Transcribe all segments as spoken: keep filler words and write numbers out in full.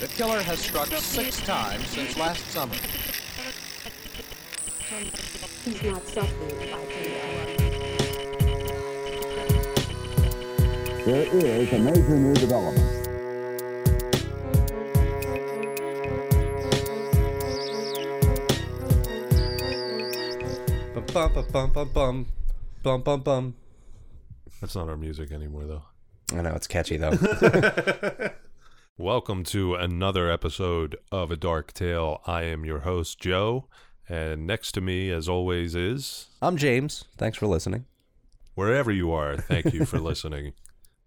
The killer has struck six times since last summer. He's not suffering by T I A. There is a major new development. Bum, bum, bum, bum, bum, bum, bum, bum. That's not our music anymore, though. I know, it's catchy, though. Welcome to another episode of A Dark Tale. I am your host, Joe, and next to me, as always, is... I'm James. Thanks for listening. Wherever you are, thank you for listening.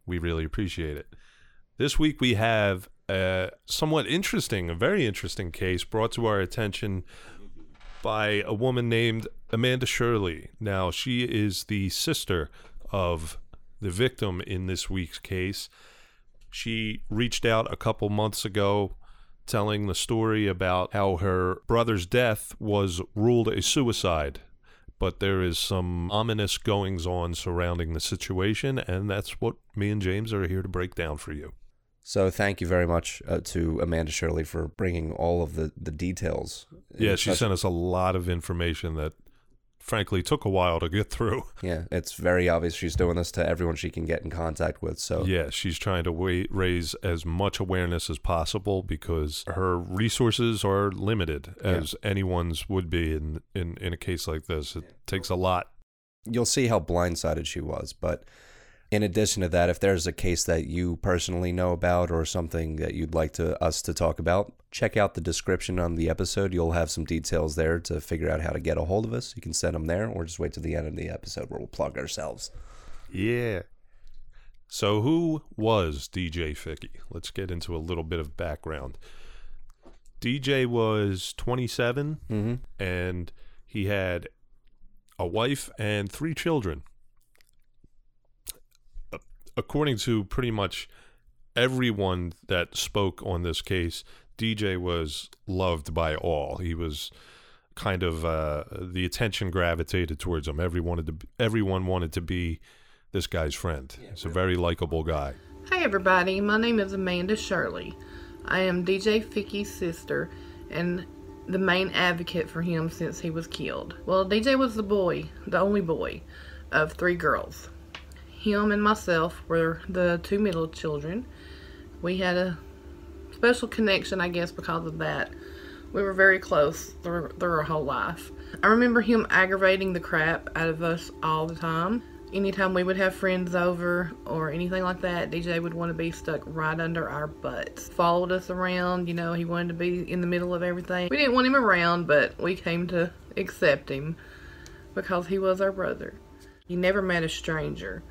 We really appreciate it. This week, we have a somewhat interesting, a very interesting case brought to our attention by a woman named Amanda Shirley. Now, she is the sister of the victim in this week's case. She reached out a couple months ago telling the story about how her brother's death was ruled a suicide, but there is some ominous goings-on surrounding the situation, and that's what me and James are here to break down for you. So thank you very much uh, to Amanda Shirley for bringing all of the, the details. Yeah, she sent us a lot of information that, frankly, took a while to get through. Yeah, it's very obvious she's doing this to everyone she can get in contact with. So yeah, she's trying to wait, raise as much awareness as possible because her resources are limited, as yeah. anyone's would be in, in, in a case like this. It yeah. takes a lot. You'll see how blindsided she was, but... in addition to that, if there's a case that you personally know about or something that you'd like to us to talk about, check out the description on the episode. You'll have some details there to figure out how to get a hold of us. You can send them there or just wait till the end of the episode where we'll plug ourselves. Yeah. So who was D J Fickey? Let's get into a little bit of background. D J was twenty-seven, mm-hmm. and he had a wife and three children. According to pretty much everyone that spoke on this case, D J was loved by all. He was kind of, uh, the attention gravitated towards him. Everyone wanted to, everyone wanted to be this guy's friend. He's a very likable guy. Hi, everybody. My name is Amanda Shirley. I am D J Fickey's sister and the main advocate for him since he was killed. Well, D J was the boy, the only boy, of three girls. Him and myself were the two middle children. We had a special connection, I guess, because of that. We were very close through, through our whole life. I remember him aggravating the crap out of us all the time. Anytime we would have friends over or anything like that, D J would want to be stuck right under our butts. Followed us around, you know, he wanted to be in the middle of everything. We didn't want him around, but we came to accept him because he was our brother. He never met a stranger.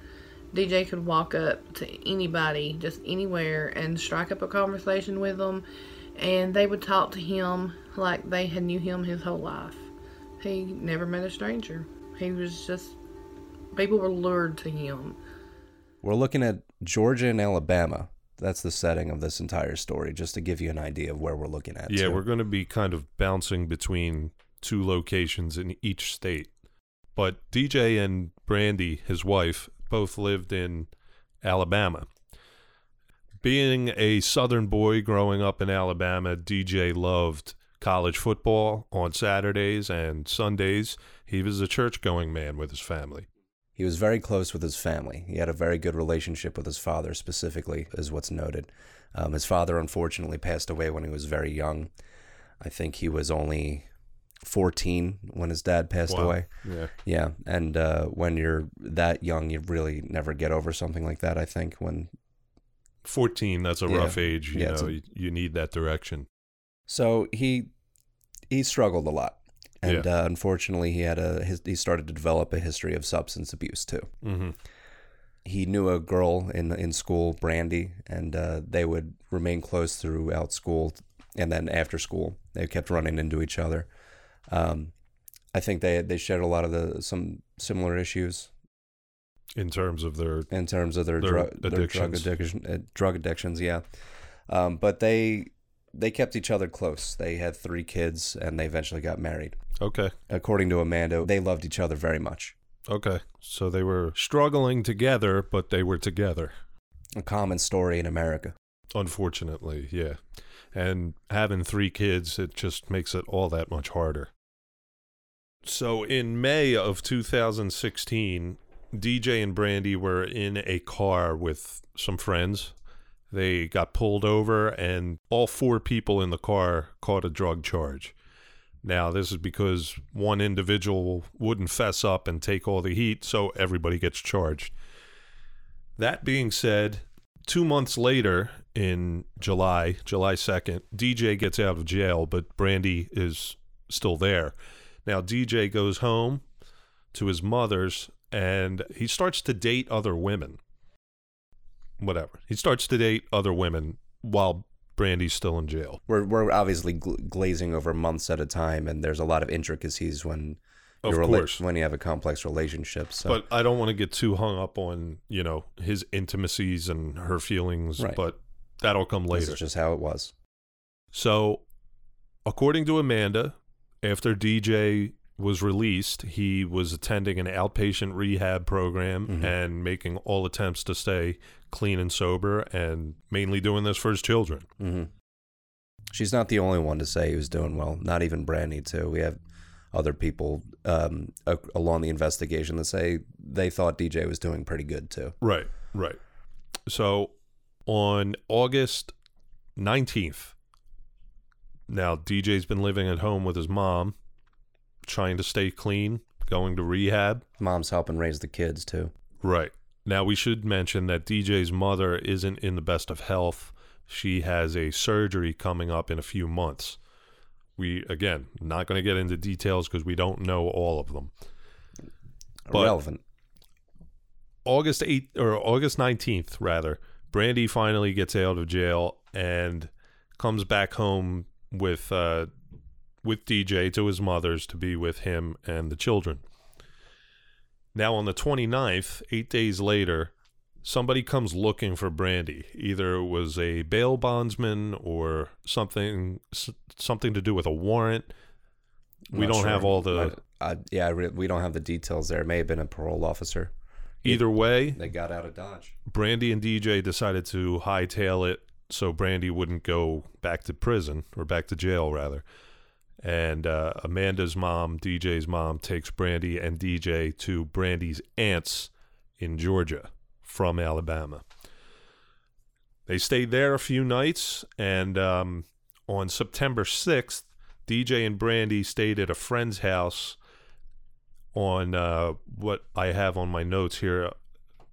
D J could walk up to anybody, just anywhere, and strike up a conversation with them, and they would talk to him like they had knew him his whole life. He never met a stranger. He was just, people were lured to him. We're looking at Georgia and Alabama. That's the setting of this entire story, just to give you an idea of where we're looking at. Yeah, too. We're going to be kind of bouncing between two locations in each state. But D J and Brandy, his wife, both lived in Alabama. Being a Southern boy growing up in Alabama, D J loved college football on Saturdays and Sundays. He was a church-going man with his family. He was very close with his family. He had a very good relationship with his father, specifically, is what's noted. Um, his father, unfortunately, passed away when he was very young. I think he was only fourteen when his dad passed wow. away. Yeah. Yeah. And uh, when you're that young, you really never get over something like that, I think. When fourteen, that's a yeah. rough age. You yeah, know, a... you need that direction. So he he struggled a lot. And yeah. uh, unfortunately, he had a his, he started to develop a history of substance abuse, too. Mm-hmm. He knew a girl in, in school, Brandy, and uh, they would remain close throughout school. And then after school, they kept running into each other. Um, I think they they shared a lot of the some similar issues in terms of their in terms of their, their, dru- addictions. their drug addiction uh, drug addictions yeah um, but they they kept each other close. They had three kids and they eventually got married. Okay. According to Amanda, they loved each other very much. Okay. So they were struggling together, but they were together. A common story in America. Unfortunately, yeah. And having three kids, it just makes it all that much harder. So in May of two thousand sixteen, D J and Brandy were in a car with some friends. They got pulled over, and all four people in the car caught a drug charge. Now, this is because one individual wouldn't fess up and take all the heat, so everybody gets charged. That being said, two months later, in July, July second, D J gets out of jail, but Brandy is still there. Now, D J goes home to his mother's, and he starts to date other women. Whatever. He starts to date other women while Brandy's still in jail. We're we're obviously gl- glazing over months at a time, and there's a lot of intricacies when you of course. Rela- when you have a complex relationship. So. But I don't want to get too hung up on, you know, his intimacies and her feelings, right. But that'll come later. This is just how it was. So, according to Amanda, after D J was released, he was attending an outpatient rehab program mm-hmm. and making all attempts to stay clean and sober, and mainly doing this for his children. Mm-hmm. She's not the only one to say he was doing well, not even Brandy, too. We have other people um, a- along the investigation that say they thought D J was doing pretty good, too. Right, right. So, on August nineteenth, now D J's been living at home with his mom, trying to stay clean, going to rehab. Mom's helping raise the kids, too. Right. Now, we should mention that D J's mother isn't in the best of health. She has a surgery coming up in a few months. We, again, not going to get into details because we don't know all of them. Irrelevant. But August eighth, or August nineteenth, rather, Brandy finally gets out of jail and comes back home with... Uh, with D J to his mother's to be with him and the children. Now on the twenty-ninth, eight days later, somebody comes looking for Brandy. Either it was a bail bondsman or something something to do with a warrant. I'm we don't sure. have all the... I, I, yeah, I re- we don't have the details there. It may have been a parole officer. Either way... They got out of Dodge. Brandy and D J decided to hightail it so Brandy wouldn't go back to prison, or back to jail, rather. And uh, Amanda's mom, D J's mom, takes Brandy and D J to Brandy's aunt's in Georgia from Alabama. They stayed there a few nights, and um, on September sixth, D J and Brandy stayed at a friend's house on uh, what I have on my notes here.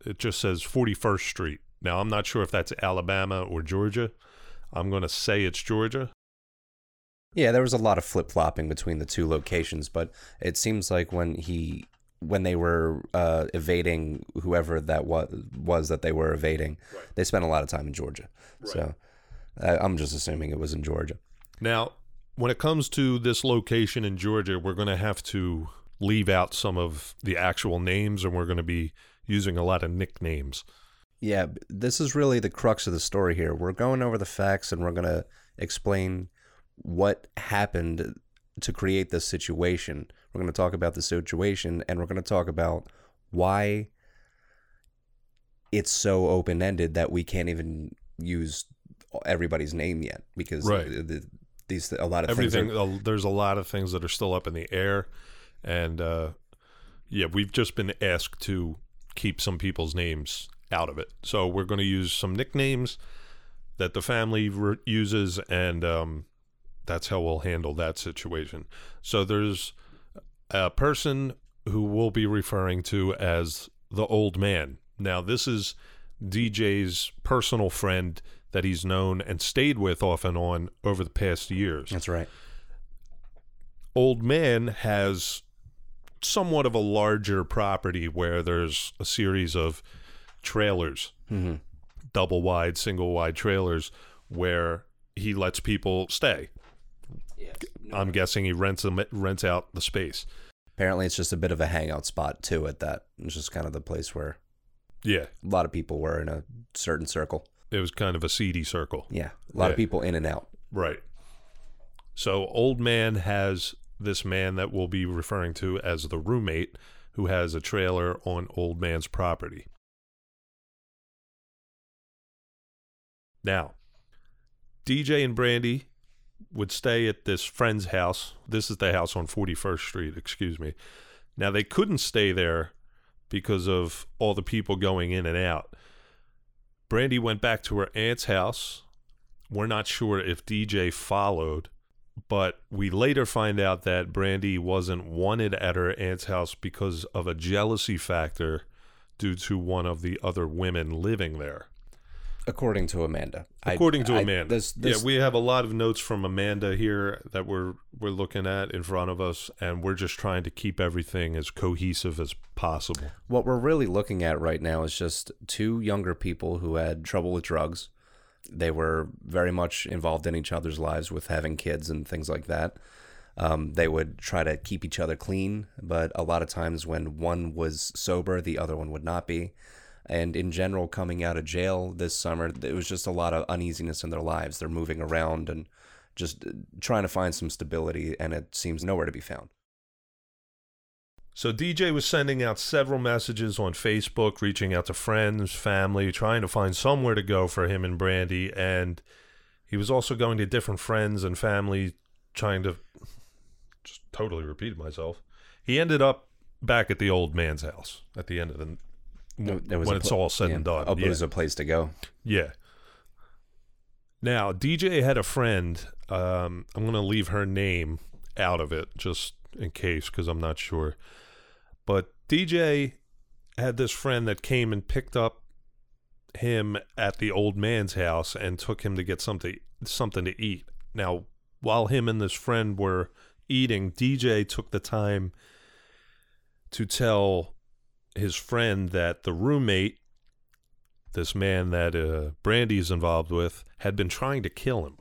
It just says forty-first Street. Now, I'm not sure if that's Alabama or Georgia. I'm going to say it's Georgia. Yeah, there was a lot of flip-flopping between the two locations, but it seems like when he, when they were uh, evading whoever that was, was that they were evading, right. They spent a lot of time in Georgia. Right. So uh, I'm just assuming it was in Georgia. Now, when it comes to this location in Georgia, we're going to have to leave out some of the actual names, and we're going to be using a lot of nicknames. Yeah, this is really the crux of the story here. We're going over the facts, and we're going to explain what happened to create this situation. We're going to talk about the situation, and we're going to talk about why it's so open-ended that we can't even use everybody's name yet, because right. the, the, these a lot of everything things are, there's a lot of things that are still up in the air, and uh yeah we've just been asked to keep some people's names out of it, so we're going to use some nicknames that the family re- uses and um that's how we'll handle that situation. So there's a person who we'll be referring to as the old man. Now, this is D J's personal friend that he's known and stayed with off and on over the past years. That's right. Old man has somewhat of a larger property where there's a series of trailers, mm-hmm. double-wide, single-wide trailers, where he lets people stay. Yes. No. I'm guessing he rents them, rents out the space. Apparently, it's just a bit of a hangout spot, too, at that. It's just kind of the place where yeah, a lot of people were in a certain circle. It was kind of a seedy circle. Yeah, a lot yeah. of people in and out. Right. So, old man has this man that we'll be referring to as the roommate, who has a trailer on old man's property. Now, D J and Brandy would stay at this friend's house. This is the house on forty-first street, excuse me. Now, they couldn't stay there because of all the people going in and out. Brandy went back to her aunt's house. We're not sure if D J followed, but we later find out that Brandy wasn't wanted at her aunt's house because of a jealousy factor due to one of the other women living there. According to Amanda. According I, to I, Amanda. I, this, this... Yeah, we have a lot of notes from Amanda here that we're we're looking at in front of us, and we're just trying to keep everything as cohesive as possible. What we're really looking at right now is just two younger people who had trouble with drugs. They were very much involved in each other's lives with having kids and things like that. Um, they would try to keep each other clean, but a lot of times when one was sober, the other one would not be. And in general, coming out of jail this summer, it was just a lot of uneasiness in their lives. They're moving around and just trying to find some stability, and it seems nowhere to be found. So D J was sending out several messages on Facebook, reaching out to friends, family, trying to find somewhere to go for him and Brandy. And he was also going to different friends and family, trying to just totally repeat myself. He ended up back at the old man's house at the end of the... There was when it's pl- all said yeah. and done. Oh, yeah. It was a place to go. Yeah. Now, D J had a friend. Um, I'm going to leave her name out of it just in case because I'm not sure. But D J had this friend that came and picked up him at the old man's house and took him to get something something to eat. Now, while him and this friend were eating, D J took the time to tell his friend that the roommate, this man that uh, Brandy is involved with, had been trying to kill him.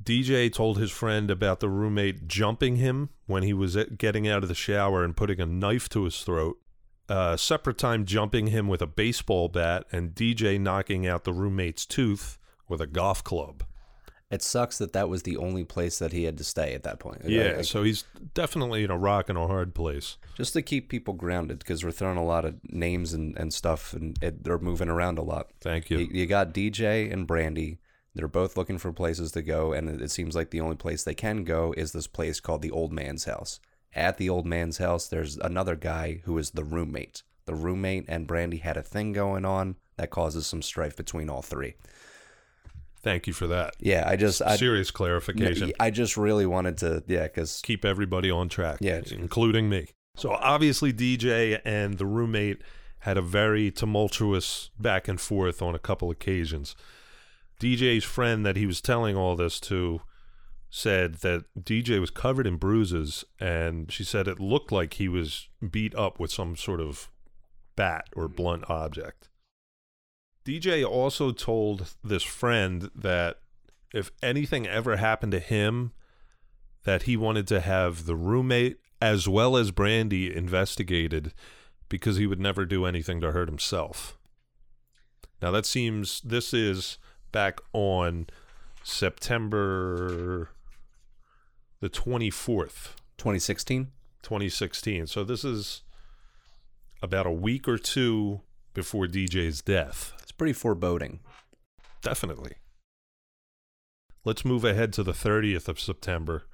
D J told his friend about the roommate jumping him when he was getting out of the shower and putting a knife to his throat, uh, separate time jumping him with a baseball bat, and D J knocking out the roommate's tooth with a golf club. It sucks that that was the only place that he had to stay at that point. Yeah, like, so he's definitely in a rock and a hard place. Just to keep people grounded, because we're throwing a lot of names and, and stuff, and it, they're moving around a lot. Thank you. you. You got D J and Brandy. They're both looking for places to go, and it, it seems like the only place they can go is this place called the Old Man's House. At the Old Man's House, there's another guy who is the roommate. The roommate and Brandy had a thing going on that causes some strife between all three. Thank you for that. Yeah, I just... I, Serious clarification. I just really wanted to, yeah, because... Keep everybody on track, yeah, including me. So obviously D J and the roommate had a very tumultuous back and forth on a couple occasions. D J's friend that he was telling all this to said that D J was covered in bruises, and she said it looked like he was beat up with some sort of bat or blunt object. D J also told this friend that if anything ever happened to him, that he wanted to have the roommate as well as Brandy investigated because he would never do anything to hurt himself. Now that seems, this is back on September the twenty-fourth. twenty sixteen? twenty sixteen. So this is about a week or two before D J's death. Pretty foreboding. Definitely. Let's move ahead to the thirtieth of September.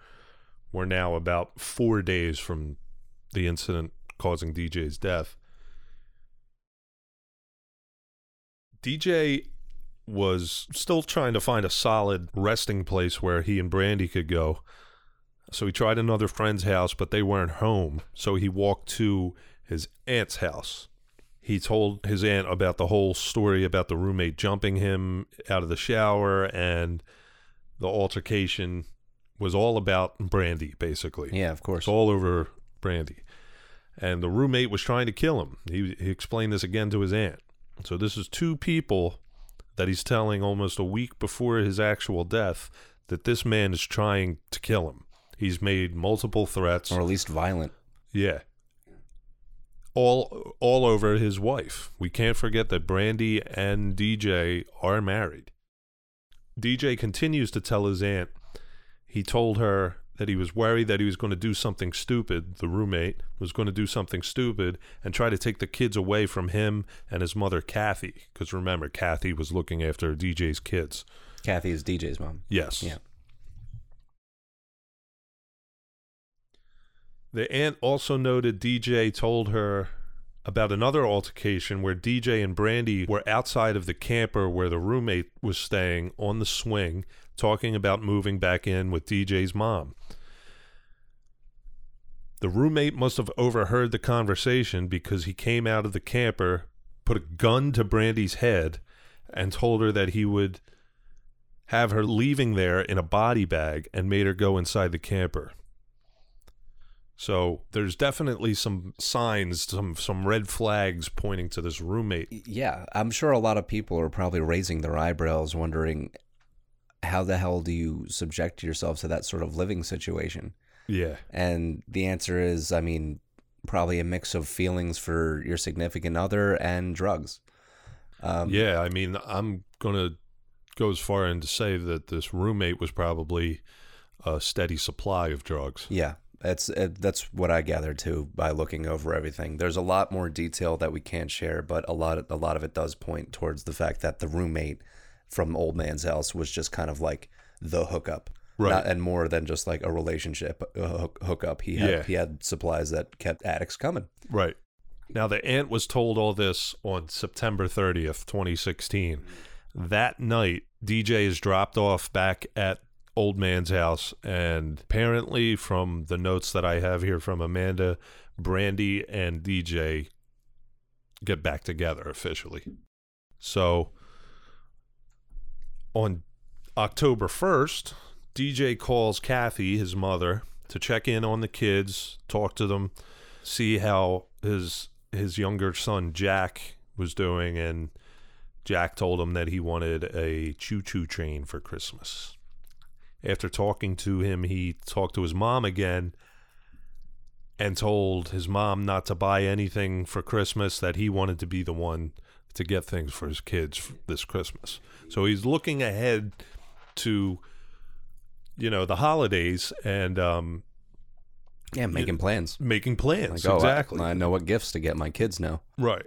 We're now about four days from the incident causing D J's death. D J was still trying to find a solid resting place where he and Brandy could go. So he tried another friend's house, but they weren't home. So he walked to his aunt's house. He told his aunt about the whole story about the roommate jumping him out of the shower, and the altercation was all about Brandy, basically. Yeah, of course. It's all over Brandy. And the roommate was trying to kill him. He, he explained this again to his aunt. So this is two people that he's telling almost a week before his actual death that this man is trying to kill him. He's made multiple threats. Or at least violent. Yeah. All all over his wife. We can't forget that Brandy and D J are married. D J continues to tell his aunt. He told her that he was worried that he was going to do something stupid, the roommate was going to do something stupid and try to take the kids away from him and his mother, Kathy, because remember, Kathy was looking after D J's kids. Kathy is D J's mom. Yes. Yeah. The aunt also noted D J told her about another altercation where D J and Brandy were outside of the camper where the roommate was staying on the swing, talking about moving back in with D J's mom. The roommate must have overheard the conversation because he came out of the camper, put a gun to Brandy's head, and told her that he would have her leaving there in a body bag and made her go inside the camper. So there's definitely some signs, some some red flags pointing to this roommate. Yeah, I'm sure a lot of people are probably raising their eyebrows wondering, how the hell do you subject yourself to that sort of living situation? Yeah. And the answer is, I mean, probably a mix of feelings for your significant other and drugs. Um, yeah, I mean, I'm going to go as far as to say that this roommate was probably a steady supply of drugs. Yeah. That's that's what I gathered too by looking over everything. There's a lot more detail that we can't share, but a lot of, a lot of it does point towards the fact that the roommate from Old Man's House was just kind of like the hookup, right? Not, and more than just like a relationship uh, hookup. He had yeah. he had supplies that kept addicts coming. Right. Now the aunt was told all this on September thirtieth, twenty sixteen. That night, D J is dropped off back at Old Man's house, and apparently from the notes that I have here from Amanda, Brandy and D J get back together officially. So on October first, D J calls Kathy, his mother, to check in on the kids, talk to them, see how his his younger son Jack was doing, and Jack told him that he wanted a choo-choo train for Christmas. After talking to him, he talked to his mom again and told his mom not to buy anything for Christmas, that he wanted to be the one to get things for his kids this Christmas. So he's looking ahead to, you know, the holidays and... Um, yeah, making you, plans. Making plans, like, oh, exactly. I, I know what gifts to get my kids now. Right.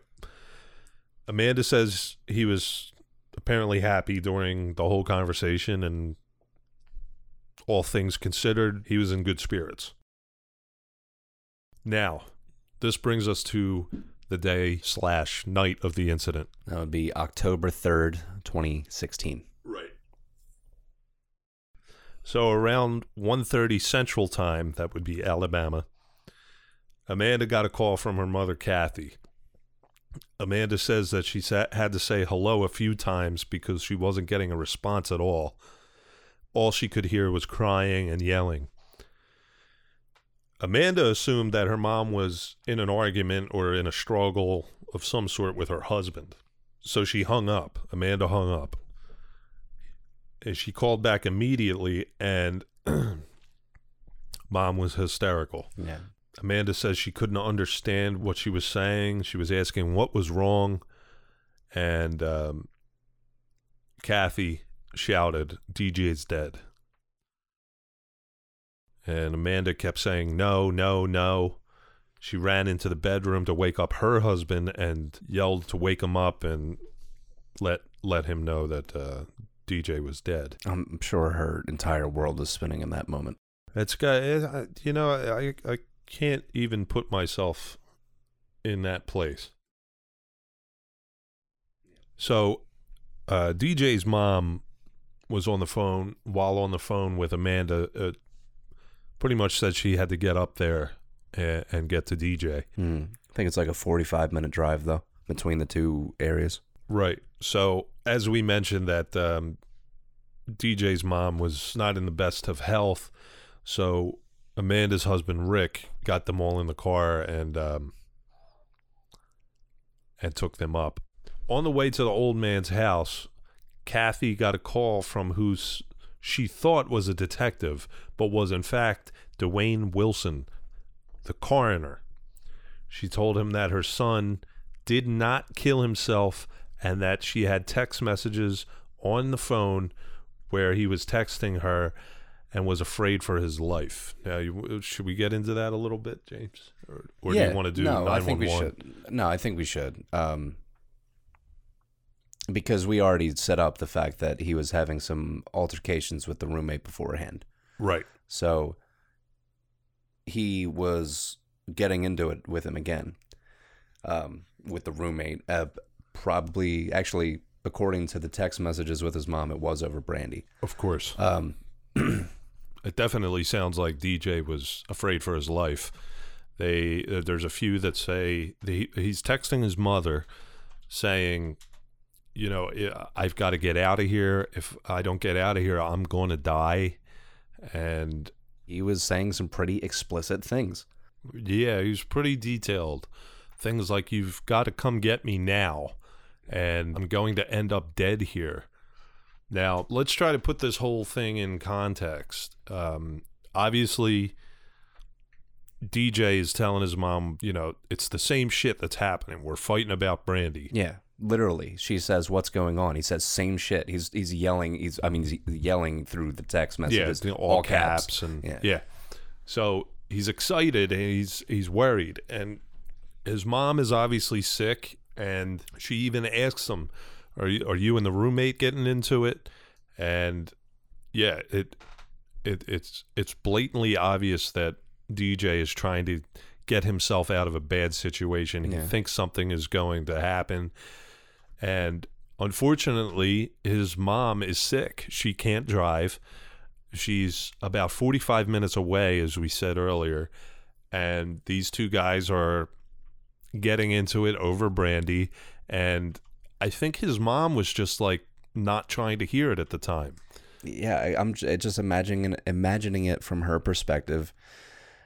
Amanda says he was apparently happy during the whole conversation, and all things considered, he was in good spirits. Now, this brings us to the day slash night of the incident. That would be October third, twenty sixteen. Right. So around one thirty Central Time, that would be Alabama, Amanda got a call from her mother, Kathy. Amanda says that she sat, had to say hello a few times because she wasn't getting a response at all. All she could hear was crying and yelling. Amanda assumed that her mom was in an argument or in a struggle of some sort with her husband. So she hung up. Amanda hung up. And she called back immediately, and mom was hysterical. Yeah. Amanda says she couldn't understand what she was saying. She was asking what was wrong. And um, Kathy shouted, D J is dead. And Amanda kept saying, no, no, no. She ran into the bedroom to wake up her husband and yelled to wake him up and let let him know that uh, D J was dead. I'm sure her entire world was spinning in that moment. It's, you know, I, I can't even put myself in that place. So uh, D J's mom was on the phone, while on the phone with Amanda, uh, pretty much said she had to get up there and, and get to D J. Mm. I think it's like a forty-five minute drive, though, between the two areas. Right. So, as we mentioned, that um, D J's mom was not in the best of health, so Amanda's husband, Rick, got them all in the car and um, and took them up. On the way to the old man's house, Kathy got a call from who she thought was a detective, but was in fact Dwayne Wilson, the coroner. She told him that her son did not kill himself and that she had text messages on the phone where he was texting her and was afraid for his life. Now, you, should we get into that a little bit, James? Or, or yeah, do you want to do nine one one? No, I think we should. No, I think we should. Um, because we already set up the fact that he was having some altercations with the roommate beforehand. Right. So he was getting into it with him again, um, with the roommate. Uh, probably, actually, according to the text messages with his mom, it was over Brandy. Of course. Um It definitely sounds like D J was afraid for his life. They uh, there's a few that say the, he's texting his mother saying, you know, I've got to get out of here. If I don't get out of here, I'm going to die. And he was saying some pretty explicit things. Yeah, he was pretty detailed. Things like, you've got to come get me now, and I'm going to end up dead here. Now, let's try to put this whole thing in context. Um, obviously, D J is telling his mom, you know, it's the same shit that's happening. We're fighting about Brandy. Yeah, literally. She says, what's going on? He says, same shit. He's he's yelling. He's I mean, he's yelling through the text messages. Yeah, all, all caps. caps and yeah. yeah. So he's excited and he's he's worried. And his mom is obviously sick, and she even asks him, Are you, are you and the roommate getting into it? And yeah, it it it's it's blatantly obvious that D J is trying to get himself out of a bad situation. Yeah. He thinks something is going to happen. And unfortunately, his mom is sick. She can't drive. She's about forty-five minutes away, as we said earlier. And these two guys are getting into it over Brandy, and I think his mom was just like not trying to hear it at the time. Yeah, I, I'm just imagining imagining it from her perspective.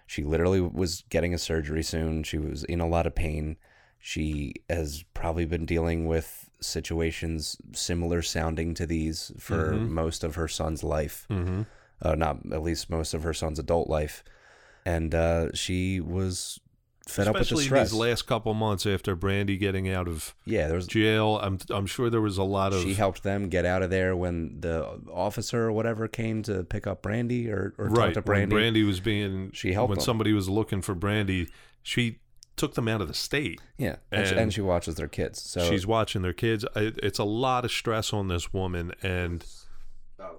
She literally was getting a surgery soon. She was in a lot of pain. She has probably been dealing with situations similar sounding to these for mm-hmm. most of her son's life. Mm-hmm. Uh, not at least most of her son's adult life. And uh, she was fed up with the stress. Especially these last couple months after Brandy getting out of yeah, there was, jail. I'm I'm sure there was a lot of... She helped them get out of there when the officer or whatever came to pick up Brandy or, or right, talk to Brandy. Right, when Brandy was being... She helped When them. somebody was looking for Brandy, she took them out of the state. Yeah, and, and, she, and she watches their kids. So she's watching their kids. It, it's a lot of stress on this woman, and... Oh.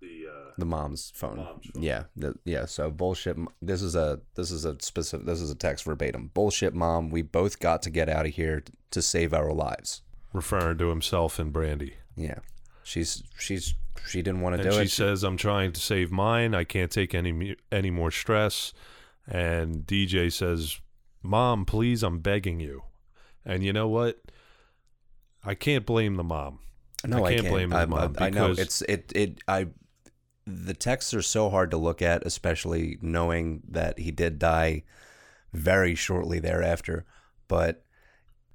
The mom's phone. mom's phone. Yeah. The, yeah. So bullshit. This is a, this is a specific, this is a text verbatim. Bullshit, Mom. We both got to get out of here t- to save our lives. Referring to himself and Brandy. Yeah. She's, she's, she didn't want to do it. And she says, I'm trying to save mine. I can't take any, any more stress. And D J says, Mom, please, I'm begging you. And you know what? I can't blame the mom. No, I can't, I can't. blame I, the mom. I, I know it's, it, it, I, the texts are so hard to look at, especially knowing that he did die very shortly thereafter. But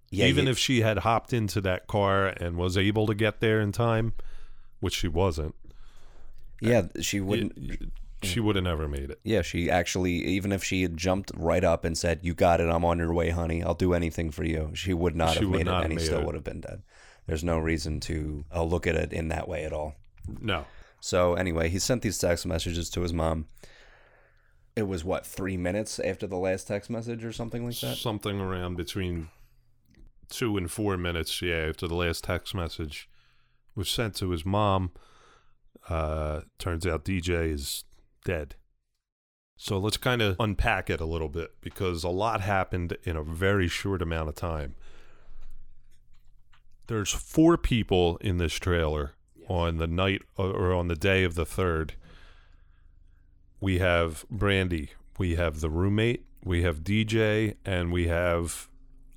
yeah, even he, if she had hopped into that car and was able to get there in time, which she wasn't. Yeah, she wouldn't. You, you, she would have never made it. Yeah, she actually, even if she had jumped right up and said, you got it, I'm on your way, honey, I'll do anything for you, she would not she have would made not it, and he still it. would have been dead. There's no reason to uh, look at it in that way at all. No. So anyway, he sent these text messages to his mom. It was, what, three minutes after the last text message or something like that? Something around between two and four minutes, yeah, after the last text message was sent to his mom. Uh, turns out D J is dead. So let's kind of unpack it a little bit, because a lot happened in a very short amount of time. There's four people in this trailer. On the night or on the day of the third, we have Brandy, we have the roommate, we have D J, and we have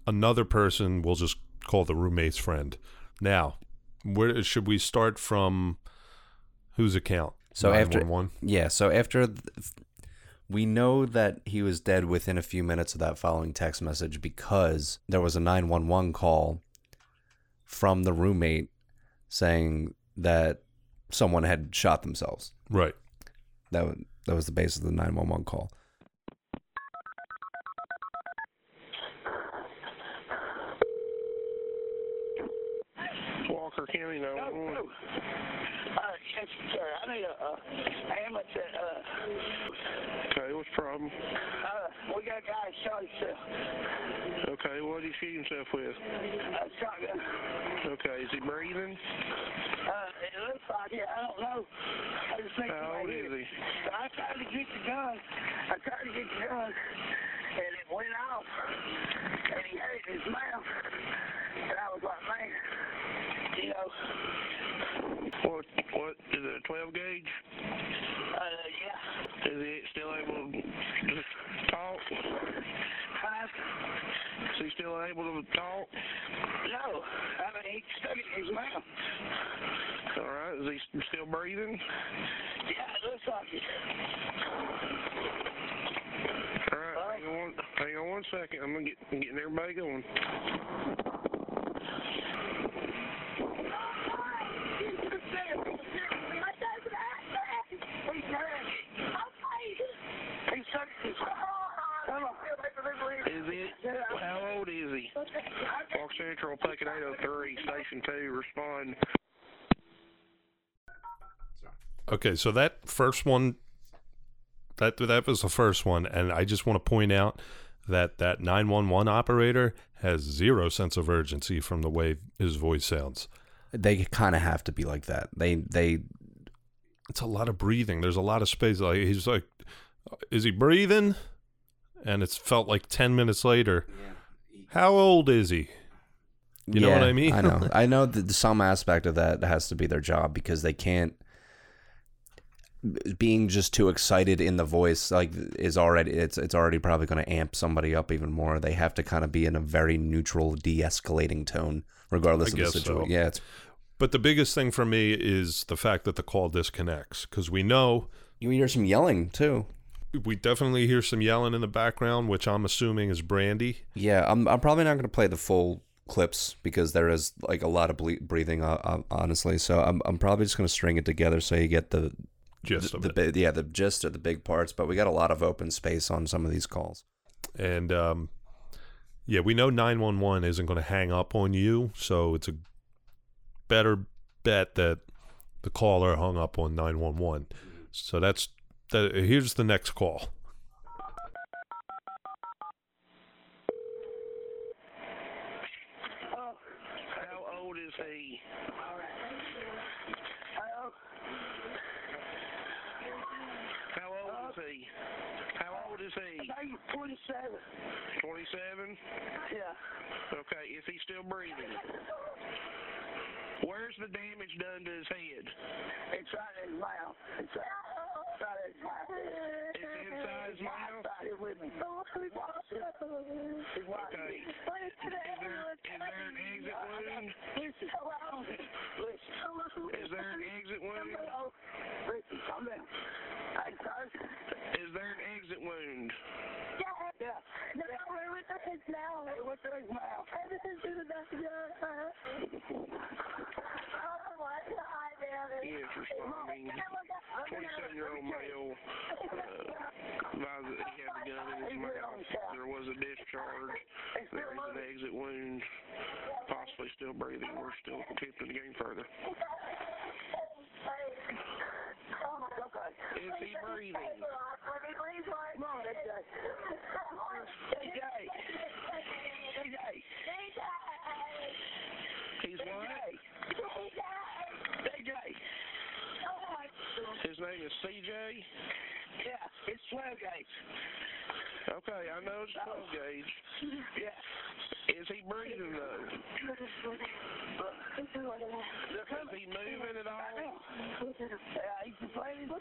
another person we'll just call the roommate's friend. Now, where should we start from? Whose account? So after, yeah, so after th- we know that he was dead within a few minutes of that following text message, because there was a nine one one call from the roommate saying that someone had shot themselves. Right. That was, that was the basis of the nine one one call. for him, you know. No, no. Uh, yes, sir. I need a, uh, ambulance. Uh, okay, what's the problem? Uh, we got a guy who shot himself. Okay, what did he shoot himself with? A shotgun. Okay, is he breathing? Uh, it looks like it. I don't know. I just think How old is he? So I tried to get the gun. I tried to get the gun, and it went off, and he had it in his mouth. And I was like, man, you know. What, what, is it a twelve gauge? Uh, yeah. Is he still able to just talk? Huh? Is he still able to talk? No. I mean, he stuck it in his mouth. All right. Is he still breathing? Yeah, it looks like it. All right. All right. Hang on, hang on one second. I'm going to get I'm getting everybody going. Central, Puckett eight oh three, Station two, respond. Okay, so that first one, that that was the first one, and I just want to point out that that nine one one operator has zero sense of urgency from the way his voice sounds. They kind of have to be like that. They they. It's a lot of breathing. There's a lot of space. Like he's like, is he breathing? And it's felt like ten minutes later. Yeah. How old is he? You yeah, know what I mean? I know. I know that some aspect of that has to be their job because they can't. Being just too excited in the voice, like, is already it's it's already probably going to amp somebody up even more. They have to kind of be in a very neutral, de-escalating tone, regardless I of the situation. So. Yeah, it's. But the biggest thing for me is the fact that the call disconnects because we know you hear some yelling too. We definitely hear some yelling in the background, which I'm assuming is Brandy. Yeah, I'm. I'm probably not going to play the full clips because there is like a lot of ble- breathing, uh, honestly. So I'm. I'm probably just going to string it together so you get the gist the, of the, it. Yeah, the gist of the big parts. But we got a lot of open space on some of these calls. And um, yeah, we know nine one one isn't going to hang up on you, so it's a better bet that the caller hung up on nine one one. So that's. The, here's the next call. Oh. How old is he? All right. How old? How old is he? How old is he? I'm twenty-seven. twenty-seven? Yeah. Okay, is he still breathing? Where's the damage done to his head? It's right in his mouth. It's right It's inside his mouth? He's with me. He's watching me. Is there an exit wound? Listen. Is there an exit wound? Listen, calm down. Is there an exit wound? Yeah. No, it went through his mouth. It went through his mouth. Everything's through the back of your head. Oh, my God, man. He is responding. twenty-seven-year-old male. Uh, he had the gun in his mouth. There was a discharge. There is an exit wound. Possibly still breathing. We're still attempting to gain further. Is he breathing? Come on, D J. D J. D J. He's what? D J. His name is C J? Yeah, it's twelve gauge. Okay, I know it's twelve gauge. Yeah. Is he breathing, though? Is he moving at all? Yeah, he's complaining.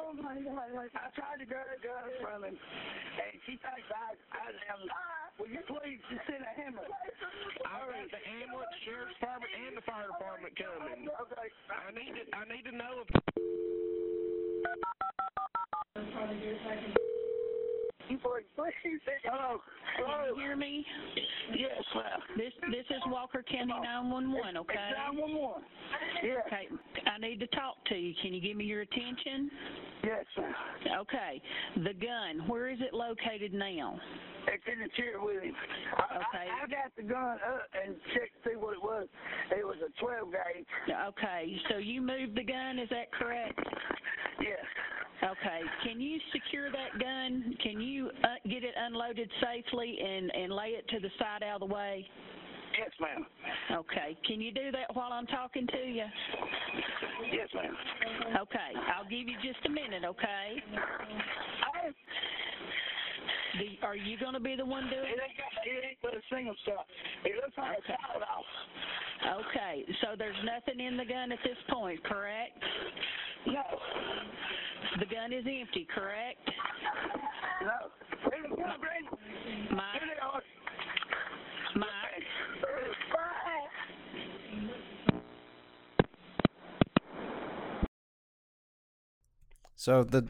Oh, my God. I tried to grab a gun from him, and she thinks I, I am. Will you please just send a hammer? I heard the ambulance, sheriff's department, and the fire department coming. Okay. I need to, I need to know if... Hello. Hello. Can you hear me? Yes, ma'am. This this is Walker County nine one one, okay? It's nine one one. Yes. Okay. I need to talk to you. Can you give me your attention? Yes, ma'am. Okay. The gun, where is it located now? It's in the chair with him. I, okay. I, I got the gun up and checked to see what it was. It was a twelve gauge. Okay, so you moved the gun, is that correct? Yes. Okay, can you secure that gun? Can you uh, get it unloaded safely and, and lay it to the side out of the way? Yes, ma'am. Okay. Can you do that while I'm talking to you? Yes, ma'am. Okay. I'll give you just a minute, okay? I, the, are you going to be the one doing it? It ain't going to sing them stuff. It looks like okay. a child off. Okay. So there's nothing in the gun at this point, correct? No. The gun is empty, correct? No. Where's the gun, Brandy? My. Here they are. My. So the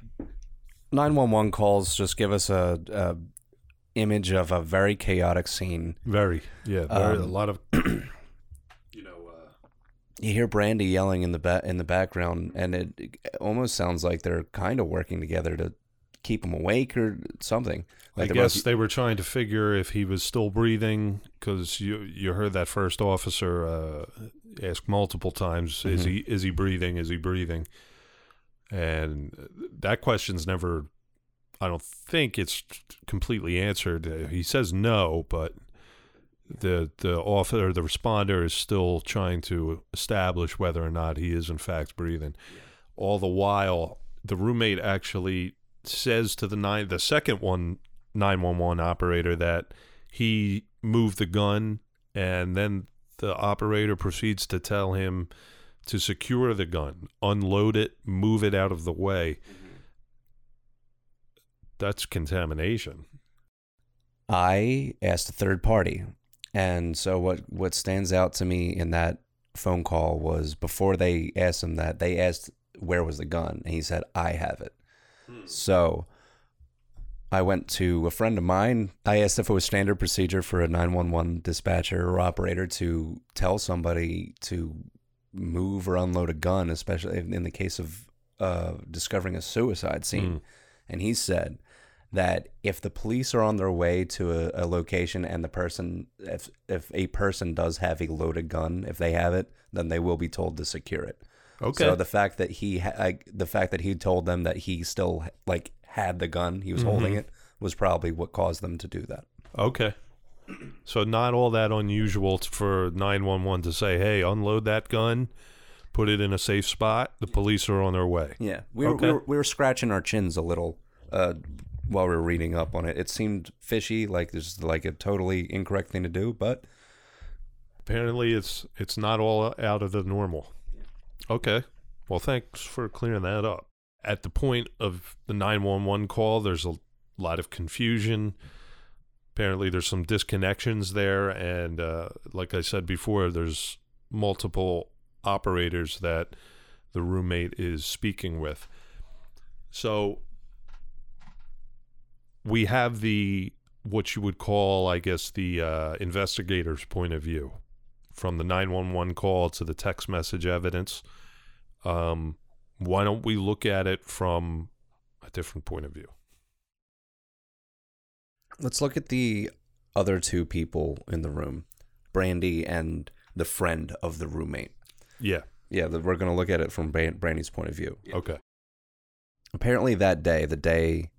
nine one one calls just give us a, a image of a very chaotic scene. Very, yeah, very, um, a lot of, you know. Uh, you hear Brandy yelling in the ba- in the background, and it, it almost sounds like they're kind of working together to keep him awake or something. Like I guess was, they were trying to figure if he was still breathing, because you you heard that first officer uh, ask multiple times, mm-hmm. "Is he is he breathing? Is he breathing?" And that question's never, I don't think it's completely answered. He says no, but the the author, the responder, is still trying to establish whether or not he is in fact breathing. Yeah. All the while, the roommate actually says to the nine, the second one, nine one one operator, that he moved the gun, and then the operator proceeds to tell him to secure the gun, unload it, move it out of the way. That's contamination. I asked a third party. And so what, what stands out to me in that phone call was, before they asked him that, they asked, where was the gun? And he said, I have it. Hmm. So I went to a friend of mine. I asked if it was standard procedure for a nine one one dispatcher or operator to tell somebody to move or unload a gun, especially in the case of uh, discovering a suicide scene. Mm. And he said that if the police are on their way to a, a location and the person, if if a person does have a loaded gun, if they have it, then they will be told to secure it. Okay. So the fact that he, ha- I, the fact that he told them that he still like had the gun, he was mm-hmm. holding it, was probably what caused them to do that. Okay. So not all that unusual for nine one one to say, hey, unload that gun, put it in a safe spot, the police are on their way. Yeah, we were, okay. we, were we were scratching our chins a little uh, while we were reading up on it. It seemed fishy, like this is like a totally incorrect thing to do, but apparently it's it's not all out of the normal. Okay, well, thanks for clearing that up. At the point of the nine one one call, there's a lot of confusion. Apparently, there's some disconnections there, and uh, like I said before, there's multiple operators that the roommate is speaking with. So we have the, what you would call, I guess, the uh, investigator's point of view, from the nine one one call to the text message evidence. Um, why don't we look at it from a different point of view? Let's look at the other two people in the room, Brandy and the friend of the roommate. Yeah. Yeah, the, we're going to look at it from Brandy's point of view. Yeah. Okay. Apparently that day, the day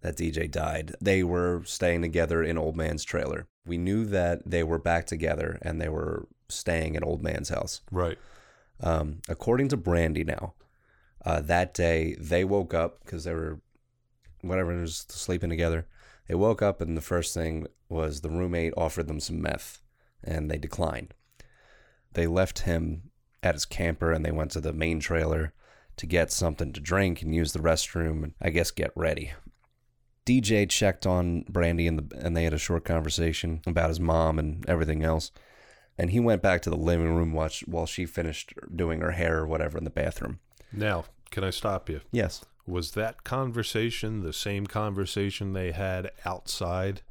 that D J died, they were staying together in Old Man's trailer. We knew that they were back together and they were staying at Old Man's house. Right. Um, according to Brandy now, uh, that day they woke up because they were, whatever, just sleeping together. They woke up, and the first thing was the roommate offered them some meth, and they declined. They left him at his camper, and they went to the main trailer to get something to drink and use the restroom, and I guess get ready. D J checked on Brandy, and, the, and they had a short conversation about his mom and everything else, and he went back to the living room while she, while she finished doing her hair or whatever in the bathroom. Now, can I stop you? Yes. Was that conversation the same conversation they had outside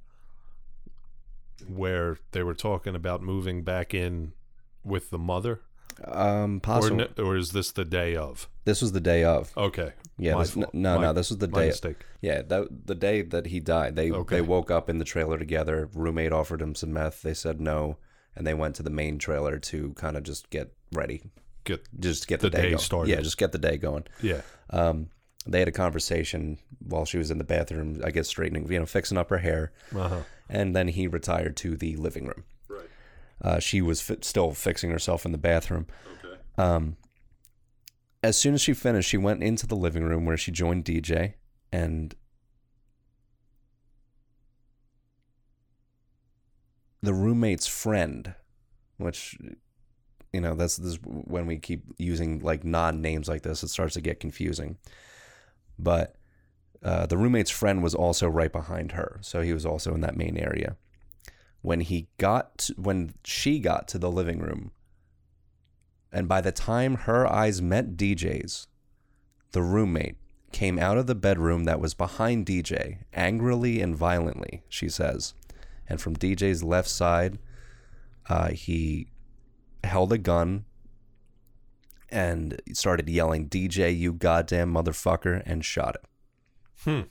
where they were talking about moving back in with the mother? Um, possibly. Or, or is this the day of? This was the day of. Okay. Yeah. This, no, no, my, no, this was the day. Mistake. Of, yeah, that, the day that he died. They okay. they woke up in the trailer together. Roommate offered him some meth. They said no. and they went to the main trailer to kind of just get ready. Get just get the, the day, day started. Yeah, just get the day going. Yeah. Um, they had a conversation while she was in the bathroom, I guess straightening, you know, fixing up her hair. Uh-huh. And then he retired to the living room. Right. Uh, she was fi- still fixing herself in the bathroom. Okay. Um, as soon as she finished, she went into the living room where she joined D J, and the roommate's friend, which, you know, that's this when we keep using like non-names like this, it starts to get confusing. But uh, the roommate's friend was also right behind her, so he was also in that main area. When he got, to, when she got to the living room, and by the time her eyes met D J's, the roommate came out of the bedroom that was behind D J, angrily and violently, she says. And from D J's left side, uh, he held a gun and started yelling, D J, you goddamn motherfucker, and shot it. Hmm.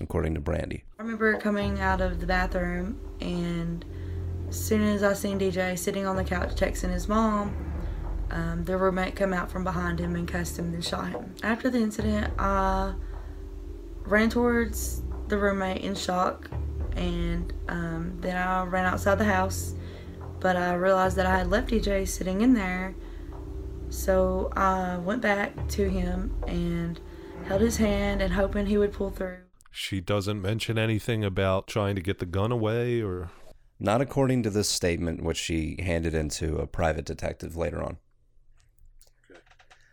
According to Brandy. I remember coming out of the bathroom, and as soon as I seen D J sitting on the couch texting his mom, um, the roommate come out from behind him and cussed him and shot him. After the incident, I ran towards the roommate in shock, and um, then I ran outside the house. But I realized that I had left D J sitting in there, so I went back to him and held his hand and hoping he would pull through. She doesn't mention anything about trying to get the gun away, or? Not according to this statement, which she handed into a private detective later on.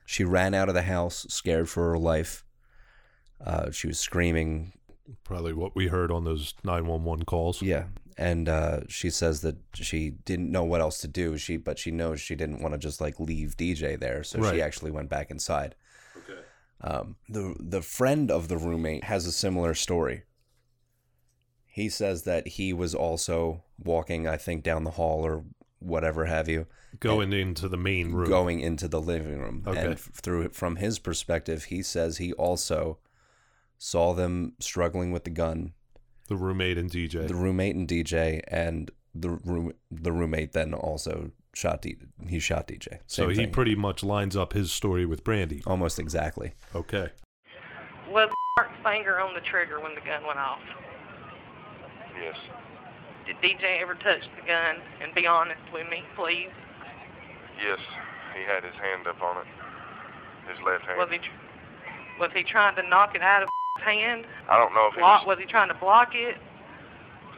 She ran out of the house, scared for her life. Uh, she was screaming. Probably what we heard on those nine one one calls. Yeah. And uh, she says that she didn't know what else to do, She but she knows she didn't want to just, like, leave D J there, so right. She actually went back inside. Okay. Um, the, the friend of the roommate has a similar story. He says that he was also walking, I think, down the hall or whatever have you. Going into the main room. Going into the living room. Okay. And through, from his perspective, he says he also saw them struggling with the gun. The roommate and D J. The roommate and D J, and the room the roommate then also shot D J. He shot D J. Same so he thing. Pretty much lines up his story with Brandy. Almost exactly. Okay. Was Mark's finger on the trigger when the gun went off? Yes. Did D J ever touch the gun? And be honest with me, please. Yes, he had his hand up on it. His left hand. Was he? Tr- was he trying to knock it out of? Hand? I don't know if block, he was, was he trying to block it?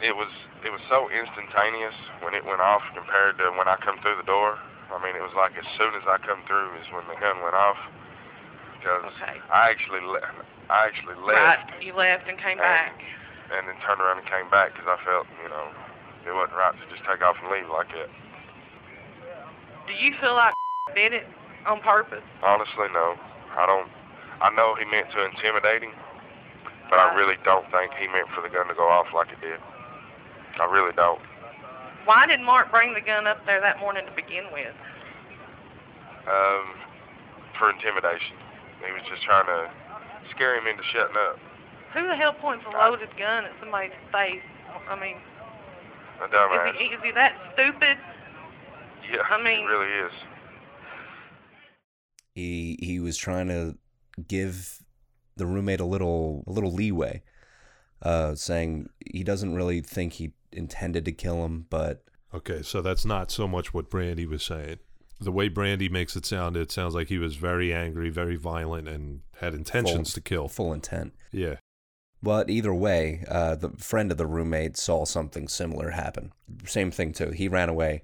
It was it was so instantaneous when it went off compared to when I come through the door. I mean, it was like as soon as I come through is when the gun went off. Because okay. I actually left. I actually left. Right. You left and came and, back. And then turned around and came back because I felt, you know, it wasn't right to just take off and leave like that. Do you feel like did it on purpose? Honestly, no. I don't. I know he meant to intimidate him. But I really don't think he meant for the gun to go off like it did. I really don't. Why did Mark bring the gun up there that morning to begin with? Um, for intimidation. He was just trying to scare him into shutting up. Who the hell points a loaded gun at somebody's face? I mean, a dumbass. Is he, is he that stupid? Yeah, I mean, he really is. He he was trying to give the roommate a little a little leeway, uh, saying he doesn't really think he intended to kill him, but... Okay, so that's not so much what Brandy was saying. The way Brandy makes it sound, it sounds like he was very angry, very violent, and had intentions full, to kill. Full intent. Yeah. But either way, uh, the friend of the roommate saw something similar happen. Same thing, too. He ran away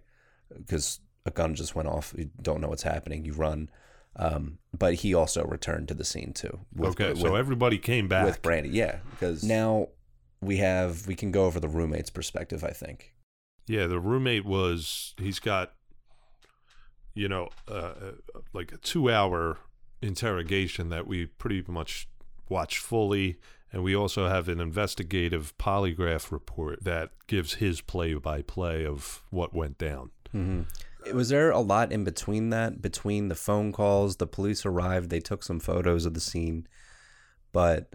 because a gun just went off. You don't know what's happening. You run... Um, but he also returned to the scene too. With, okay, with, so everybody came back with Brandy, yeah. Because now we have we can go over the roommate's perspective. I think. Yeah, the roommate was he's got, you know, uh, like a two-hour interrogation that we pretty much watch fully, and we also have an investigative polygraph report that gives his play-by-play of what went down. Mm-hmm. Was there a lot in between that? Between the phone calls, the police arrived, they took some photos of the scene, but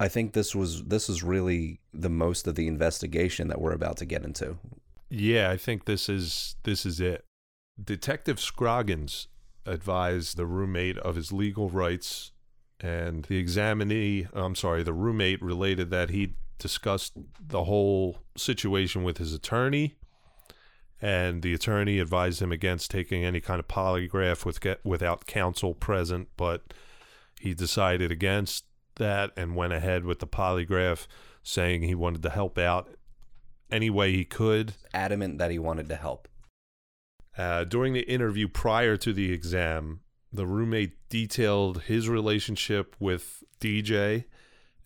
I think this was this is really the most of the investigation that we're about to get into. Yeah, I think this is this is it. Detective Scroggins advised the roommate of his legal rights, and the examinee, I'm sorry, the roommate related that he discussed the whole situation with his attorney, and the attorney advised him against taking any kind of polygraph with without counsel present, but he decided against that and went ahead with the polygraph, saying he wanted to help out any way he could. Adamant that he wanted to help. Uh, during the interview prior to the exam, the roommate detailed his relationship with D J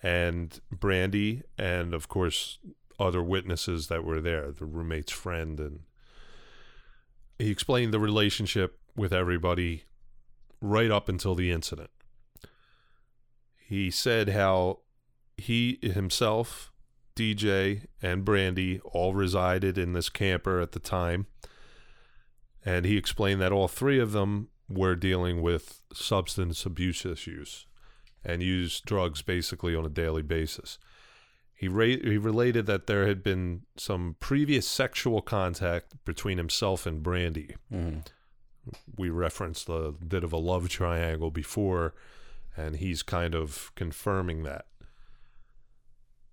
and Brandy and, of course, other witnesses that were there, the roommate's friend. And he explained the relationship with everybody right up until the incident. He said how he himself, D J, and Brandy all resided in this camper at the time. And he explained that all three of them were dealing with substance abuse issues and used drugs basically on a daily basis. He, ra- he related that there had been some previous sexual contact between himself and Brandy. Mm. We referenced a bit of a love triangle before, and he's kind of confirming that.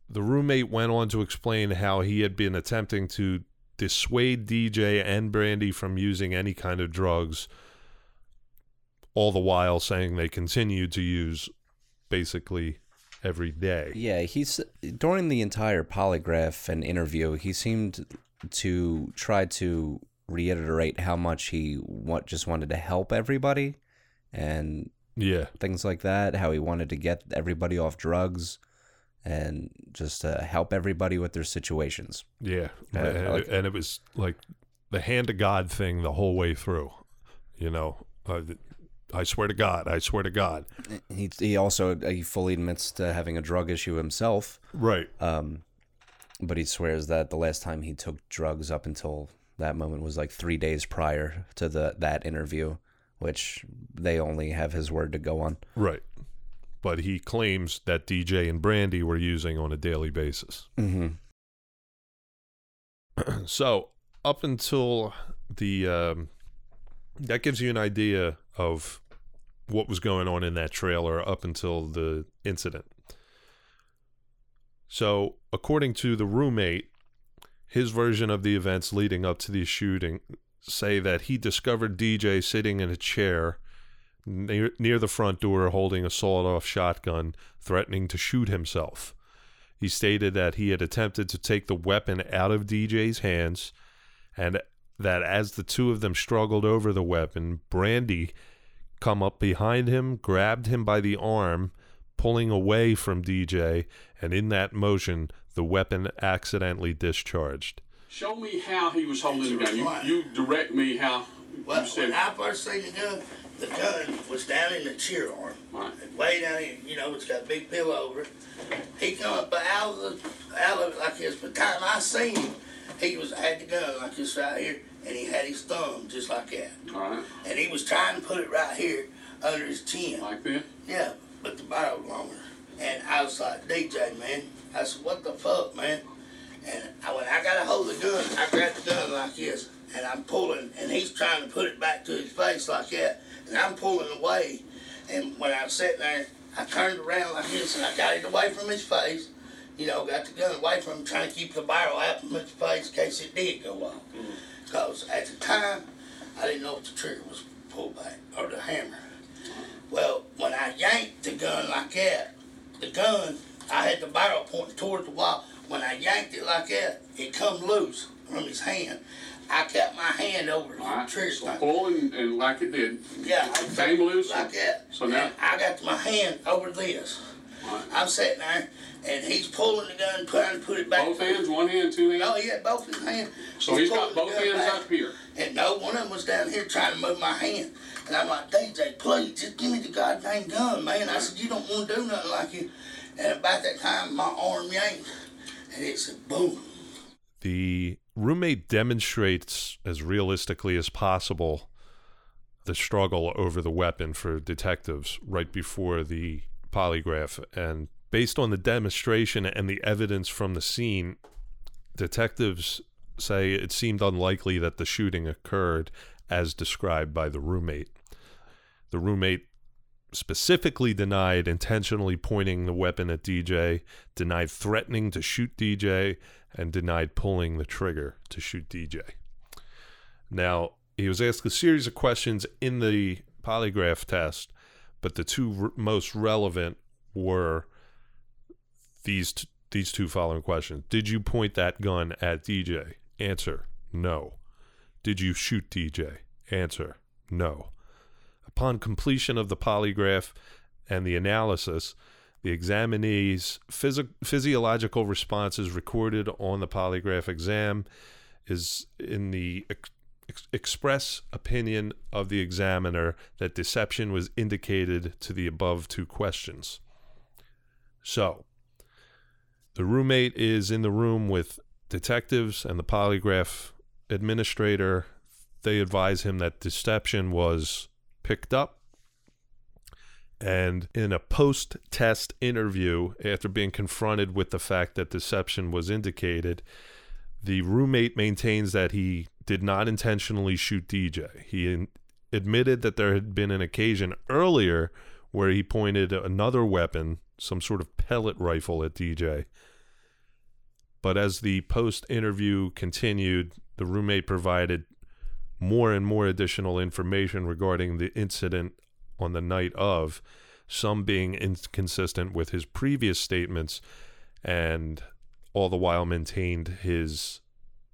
The roommate went on to explain how he had been attempting to dissuade D J and Brandy from using any kind of drugs, all the while saying they continued to use basically every day. Yeah, he's during the entire polygraph and interview, he seemed to try to reiterate how much he what just wanted to help everybody and yeah, things like that, how he wanted to get everybody off drugs and just uh, help everybody with their situations. Yeah, and, and, like, and it was like the hand of God thing the whole way through. You know, uh, I swear to God, I swear to God. He he also he fully admits to having a drug issue himself. Right. Um, but he swears that the last time he took drugs up until that moment was like three days prior to the that interview, which they only have his word to go on. Right. But he claims that D J and Brandy were using on a daily basis. Mm-hmm. So up until the, um, that gives you an idea of what was going on in that trailer up until the incident. So according to the roommate, his version of the events leading up to the shooting say that he discovered D J sitting in a chair Near, near the front door holding a sawed-off shotgun, threatening to shoot himself. He stated that he had attempted to take the weapon out of D J's hands and that as the two of them struggled over the weapon, Brandy come up behind him, grabbed him by the arm, pulling away from D J, and in that motion, the weapon accidentally discharged. Show me how he was holding the gun. You, you direct me how... Well, when I first seen the gun, the gun was down in the chair arm. Right. Way down in, you know, it's got a big pillow over it. He come up out of, the, out of it like this. By the time I seen him, he was had the gun like this right here, and he had his thumb just like that. All right. And he was trying to put it right here under his chin. Like this? Yeah, but the barrel was longer. And I was like, D J, man. I said, what the fuck, man? And I, when I got a hold of the gun, I grabbed the gun like this. And I'm pulling, and he's trying to put it back to his face like that. And I'm pulling away. And when I was sitting there, I turned around like this, and I got it away from his face. You know, got the gun away from him, trying to keep the barrel out from his face in case it did go off. Because mm-hmm. at the time, I didn't know if the trigger was pulled back, or the hammer. Well, when I yanked the gun like that, the gun, I had the barrel pointing toward the wall. When I yanked it like that, it come loose from his hand. I kept my hand over right. the trigger. Like, pulling and like it did. Yeah. It came loose. Like that. So now I got my hand over this. Right. I'm sitting there, and he's pulling the gun, trying to put it back. Both hands, one hand, two hands? Oh, yeah, both his hands. So he's, he's got both hands back up here. And no one of them was down here trying to move my hand. And I'm like, D J, please, just give me the goddamn gun, man. I said, you don't want to do nothing like you. And about that time, my arm yanked, and it said, boom. The roommate demonstrates as realistically as possible the struggle over the weapon for detectives right before the polygraph, and based on the demonstration and the evidence from the scene, detectives say it seemed unlikely that the shooting occurred as described by the roommate. The roommate specifically denied intentionally pointing the weapon at D J, denied threatening to shoot D J, and denied pulling the trigger to shoot D J. Now, he was asked a series of questions in the polygraph test, but the two r- most relevant were these t- these two following questions. Did you point that gun at D J? Answer, no. Did you shoot D J? Answer, no. Upon completion of the polygraph and the analysis, the examinee's phys- physiological responses recorded on the polygraph exam is in the ex- ex- express opinion of the examiner that deception was indicated to the above two questions. So, the roommate is in the room with detectives and the polygraph administrator. They advise him that deception was picked up. And in a post-test interview, after being confronted with the fact that deception was indicated, the roommate maintains that he did not intentionally shoot D J. He in- admitted that there had been an occasion earlier where he pointed another weapon, some sort of pellet rifle, at D J. But as the post-interview continued, the roommate provided more and more additional information regarding the incident on the night of, some being inconsistent with his previous statements, and all the while maintained his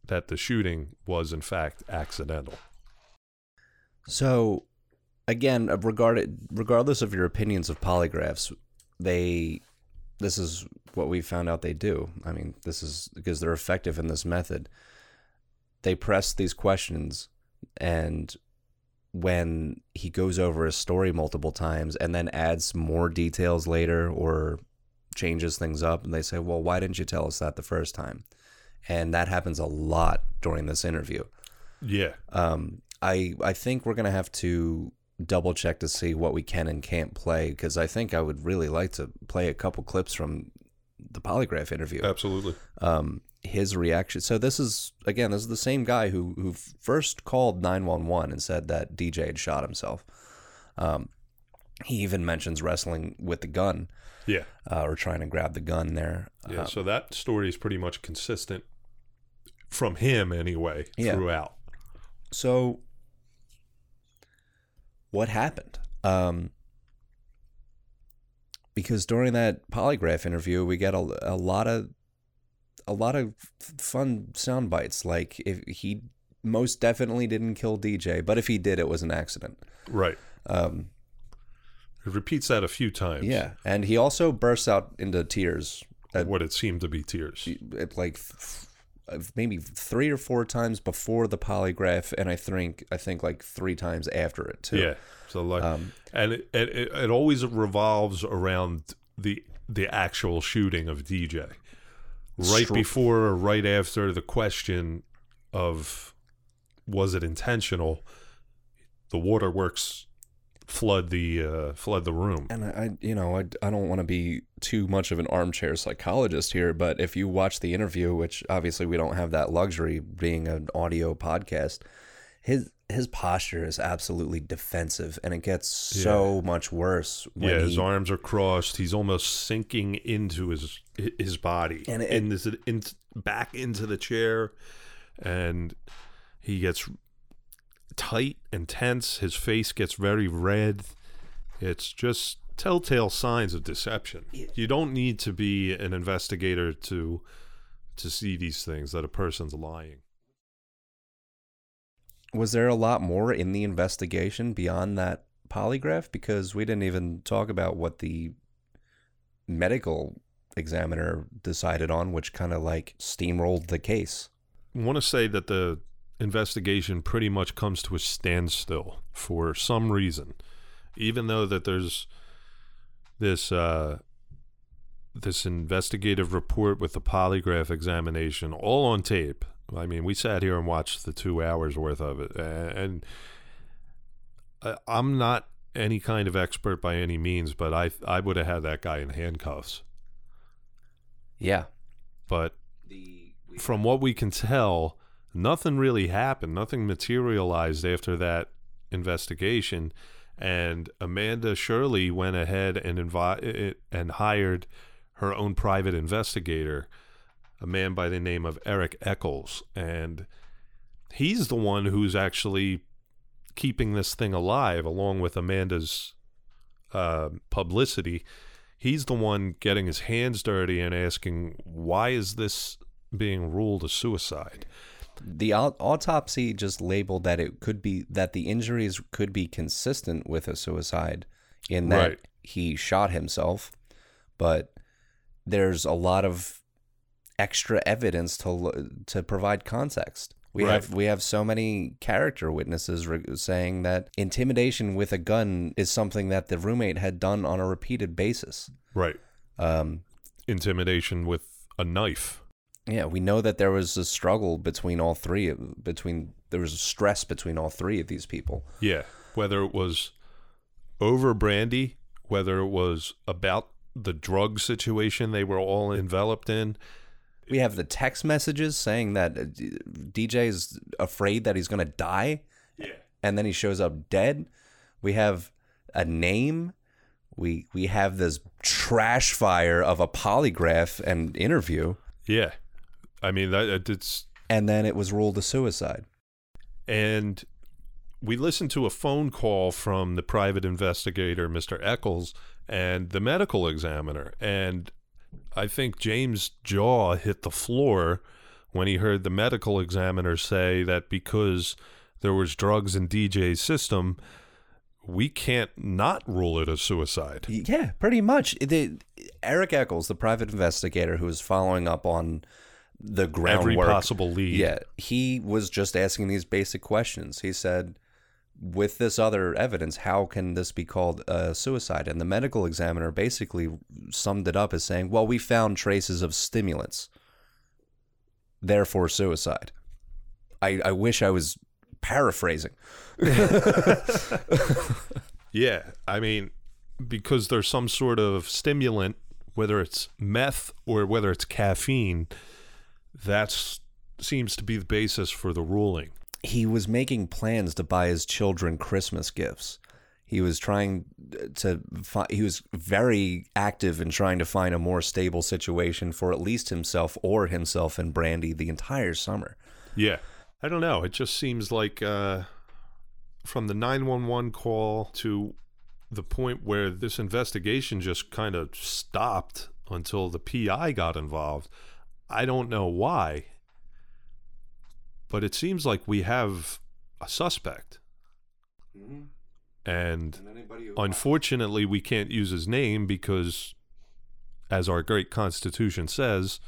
that the shooting was in fact accidental. So, again, regarded regardless of your opinions of polygraphs, they this is what we found out they do. I mean, this is because they're effective in this method. They press these questions, and when he goes over his story multiple times and then adds more details later or changes things up, and they say, well, why didn't you tell us that the first time? And that happens a lot during this interview. Yeah. Um, I, I think we're going to have to double check to see what we can and can't play, because I think I would really like to play a couple clips from the polygraph interview. Absolutely. Um, his reaction. So this is, again, this is the same guy who, who first called nine one one and said that D J had shot himself. Um, he even mentions wrestling with the gun. Yeah. Uh, or trying to grab the gun there. Yeah, um, so that story is pretty much consistent from him anyway, yeah, throughout. So what happened? Um, because during that polygraph interview, we get a, a lot of a lot of fun sound bites. Like, if he most definitely didn't kill D J, but if he did, it was an accident. Right. Um, it repeats that a few times. Yeah, and he also bursts out into tears. At, what it seemed to be tears. At like maybe three or four times before the polygraph, and I think I think like three times after it too. Yeah. So like, um, and it, it it always revolves around the the actual shooting of D J. Right stro- before or right after the question of was it intentional, the waterworks flood the uh, flood the room. And I, I you know, I, I don't want to be too much of an armchair psychologist here, but if you watch the interview, which obviously we don't have that luxury being an audio podcast, his his posture is absolutely defensive, and it gets so yeah. much worse. When yeah, his he, arms are crossed. He's almost sinking into his his body and, it, and this in, back into the chair, and he gets tight and tense. His face gets very red. It's just telltale signs of deception. You don't need to be an investigator to to see these things, that a person's lying. Was there a lot more in the investigation beyond that polygraph? Because we didn't even talk about what the medical examiner decided on, which kind of like steamrolled the case. I want to say that the investigation pretty much comes to a standstill for some reason, even though that there's this uh, this investigative report with the polygraph examination all on tape. I mean, we sat here and watched the two hours worth of it, and I'm not any kind of expert by any means, but I I would have had that guy in handcuffs. Yeah. But from what we can tell, nothing really happened. Nothing materialized after that investigation. And Amanda Shirley went ahead and invi- and hired her own private investigator, a man by the name of Eric Eccles. And he's the one who's actually keeping this thing alive, along with Amanda's uh, publicity. He's the one getting his hands dirty and asking, why is this being ruled a suicide? The au- autopsy just labeled that it could be that the injuries could be consistent with a suicide, in that right. he shot himself, but there's a lot of extra evidence to to provide context. We right. have we have so many character witnesses re- saying that intimidation with a gun is something that the roommate had done on a repeated basis. Right. Um, intimidation with a knife. Yeah, we know that there was a struggle between all three. Of, between there was a stress between all three of these people. Yeah, whether it was over Brandy, whether it was about the drug situation they were all enveloped in. We have the text messages saying that D J is afraid that he's going to die, yeah. and then he shows up dead. We have a name. We we have this trash fire of a polygraph and interview. Yeah, I mean that it's. And then it was ruled a suicide. And we listened to a phone call from the private investigator, Mister Eccles, and the medical examiner, and. I think James' jaw hit the floor when he heard the medical examiner say that because there was drugs in D J's system, we can't not rule it a suicide. Yeah, pretty much. The, Eric Eccles, the private investigator who was following up on the groundwork. Every possible lead. Yeah, he was just asking these basic questions. He said, with this other evidence, how can this be called a suicide? And the medical examiner basically summed it up as saying, well, we found traces of stimulants, therefore suicide. I, I wish I was paraphrasing. Yeah, I mean, because there's some sort of stimulant, whether it's meth or whether it's caffeine, that seems to be the basis for the ruling. He was making plans to buy his children Christmas gifts. He was trying to fi- he was very active in trying to find a more stable situation for at least himself or himself and Brandy the entire summer. Yeah. I don't know. It just seems like uh, from the nine one one call to the point where this investigation just kind of stopped until the P I got involved. I don't know why. But it seems like we have a suspect. Mm-hmm. And, and unfortunately, we can't use his name because, as our great Constitution says,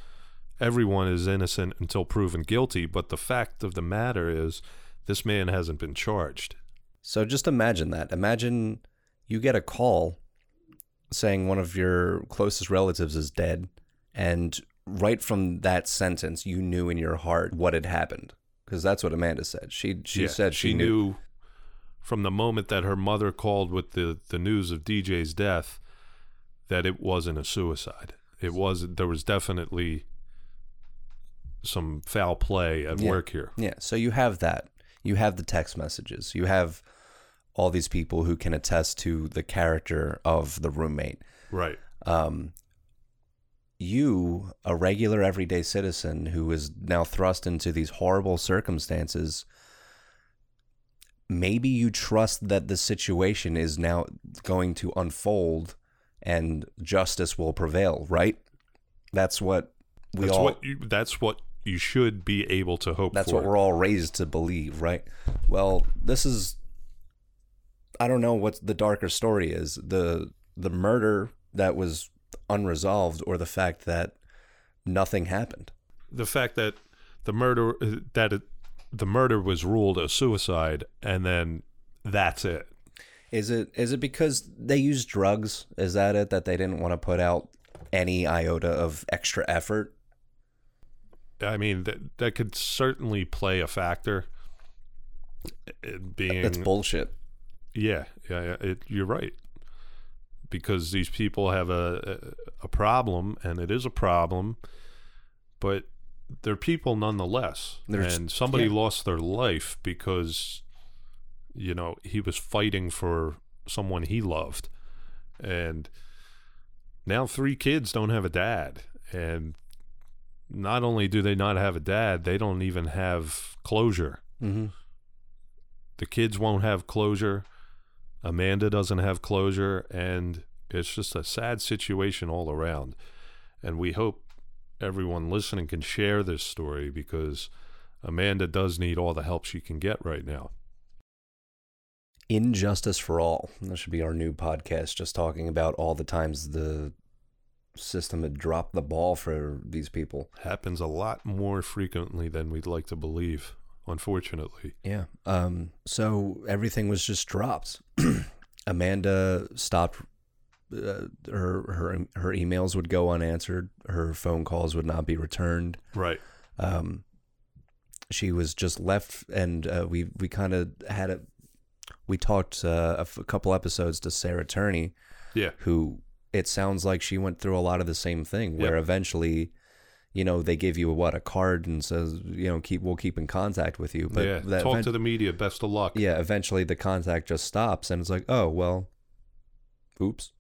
everyone is innocent until proven guilty. But the fact of the matter is, this man hasn't been charged. So just imagine that. Imagine you get a call saying one of your closest relatives is dead. And right from that sentence, you knew in your heart what had happened. Because that's what Amanda said. She she yeah, said she, she knew. knew from the moment that her mother called with the, the news of D J's death that it wasn't a suicide. It wasn't. There was definitely some foul play at yeah. work here. Yeah. So you have that. You have the text messages. You have all these people who can attest to the character of the roommate. Right. Um. You, a regular everyday citizen who is now thrust into these horrible circumstances, maybe you trust that the situation is now going to unfold and justice will prevail, right? That's what we that's all... What you, that's what you should be able to hope that's for. That's what we're all raised to believe, right? Well, this is... I don't know what the darker story is. The, the murder that was... unresolved, or the fact that nothing happened. The fact that the murder that it, the murder was ruled a suicide, and then that's it. Is it is it because they used drugs? Is that it? That they didn't want to put out any iota of extra effort? I mean, that that could certainly play a factor. Being that's bullshit. Yeah, yeah, it, you're right. Because these people have a, a a problem, and it is a problem, but they're people nonetheless. There's, and somebody yeah. lost their life because, you know, he was fighting for someone he loved. And now three kids don't have a dad. And not only do they not have a dad, they don't even have closure. Mm-hmm. The kids won't have closure. Amanda doesn't have closure. And it's just a sad situation all around. And we hope everyone listening can share this story, because Amanda does need all the help she can get right now. Injustice for all. That should be our new podcast, just talking about all the times the system had dropped the ball for these people. Happens a lot more frequently than we'd like to believe, unfortunately. Yeah. Um, so everything was just dropped. Amanda stopped. Uh, her her her emails would go unanswered. Her phone calls would not be returned. Right. Um, she was just left, and uh, we we kind of had a we talked uh, a, f- a couple episodes to Sarah Turney. Yeah. Who, it sounds like she went through a lot of the same thing, where yep. eventually, you know, they give you a, what a card and says, you know, keep we'll keep in contact with you. But yeah. That Talk event- to the media. Best of luck. Yeah. Eventually, the contact just stops, and it's like, oh well, oops.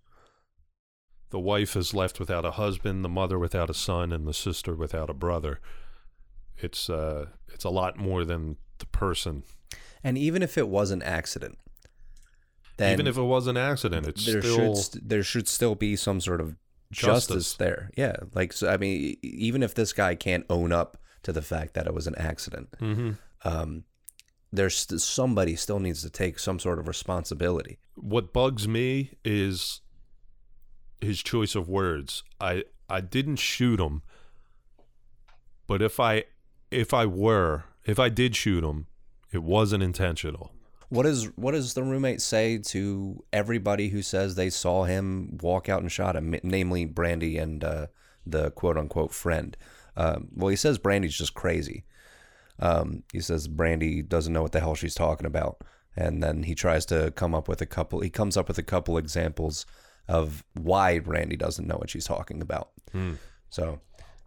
The wife is left without a husband, the mother without a son, and the sister without a brother. It's uh, it's a lot more than the person. And even if it was an accident, then even if it was an accident, it's there still should st- there should still be some sort of justice, justice there. Yeah, like so, I mean, even if this guy can't own up to the fact that it was an accident, mm-hmm. um, there's st- somebody still needs to take some sort of responsibility. What bugs me is his choice of words. I I didn't shoot him, but if I if I were if I did shoot him, it wasn't intentional. What is what does the roommate say to everybody who says they saw him walk out and shot him, namely Brandy and uh, the quote unquote friend? Um, well, he says Brandy's just crazy. Um, he says Brandy doesn't know what the hell she's talking about, and then he tries to come up with a couple. He comes up with a couple examples of why Brandy doesn't know what she's talking about. Mm. So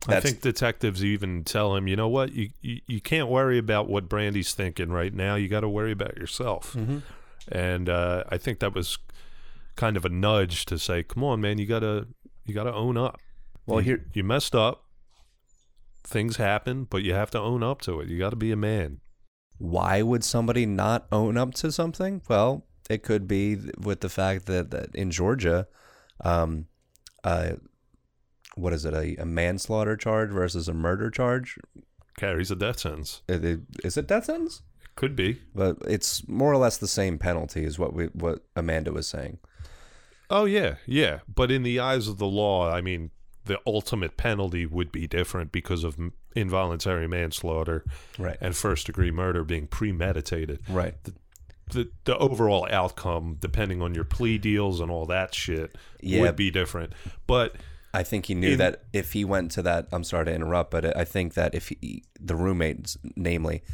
that's... I think detectives even tell him, you know what, you, you, you can't worry about what Brandy's thinking right now. You got to worry about yourself. Mm-hmm. And uh, I think that was kind of a nudge to say, come on, man, you got to you got to own up. Well, you, here you messed up. Things happen, but you have to own up to it. You got to be a man. Why would somebody not own up to something? Well, it could be with the fact that, that in Georgia, um, uh, what is it, a, a manslaughter charge versus a murder charge carries a death sentence. Is it death sentence? It could be, but it's more or less the same penalty, is what we what Amanda was saying. Oh yeah, yeah. But in the eyes of the law, I mean, the ultimate penalty would be different because of involuntary manslaughter, right, and first degree murder being premeditated, right. The, The, the overall outcome, depending on your plea deals and all that shit, yeah, would be different. But I think he knew in, that if he went to that, I'm sorry to interrupt, but I think that if he, the roommates, namely,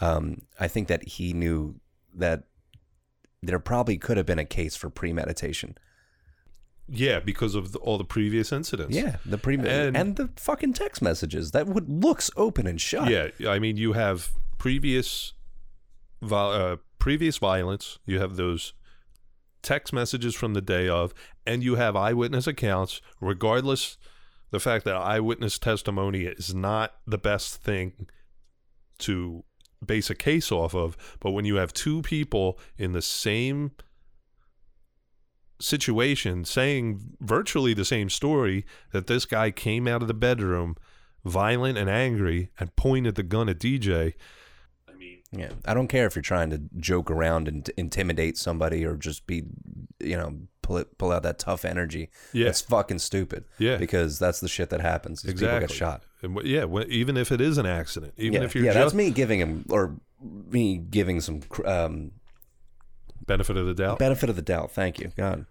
um, I think that he knew that there probably could have been a case for premeditation. Yeah, because of the, all the previous incidents. Yeah, the pre and, and the fucking text messages that would looks open and shut. Yeah, I mean, you have previous. Uh, previous violence, you have those text messages from the day of, and you have eyewitness accounts, regardless the fact that eyewitness testimony is not the best thing to base a case off of, but when you have two people in the same situation saying virtually the same story, that this guy came out of the bedroom violent and angry and pointed the gun at D J. Yeah, I don't care if you're trying to joke around and t- intimidate somebody or just be, you know, pull it, pull out that tough energy. Yeah. That's fucking stupid. Yeah. Because that's the shit that happens. Exactly. People get shot. And, yeah, well, even if it is an accident. Even yeah, if you're yeah just... that's me giving him, or me giving some... Um, benefit of the doubt? Benefit of the doubt, thank you. God.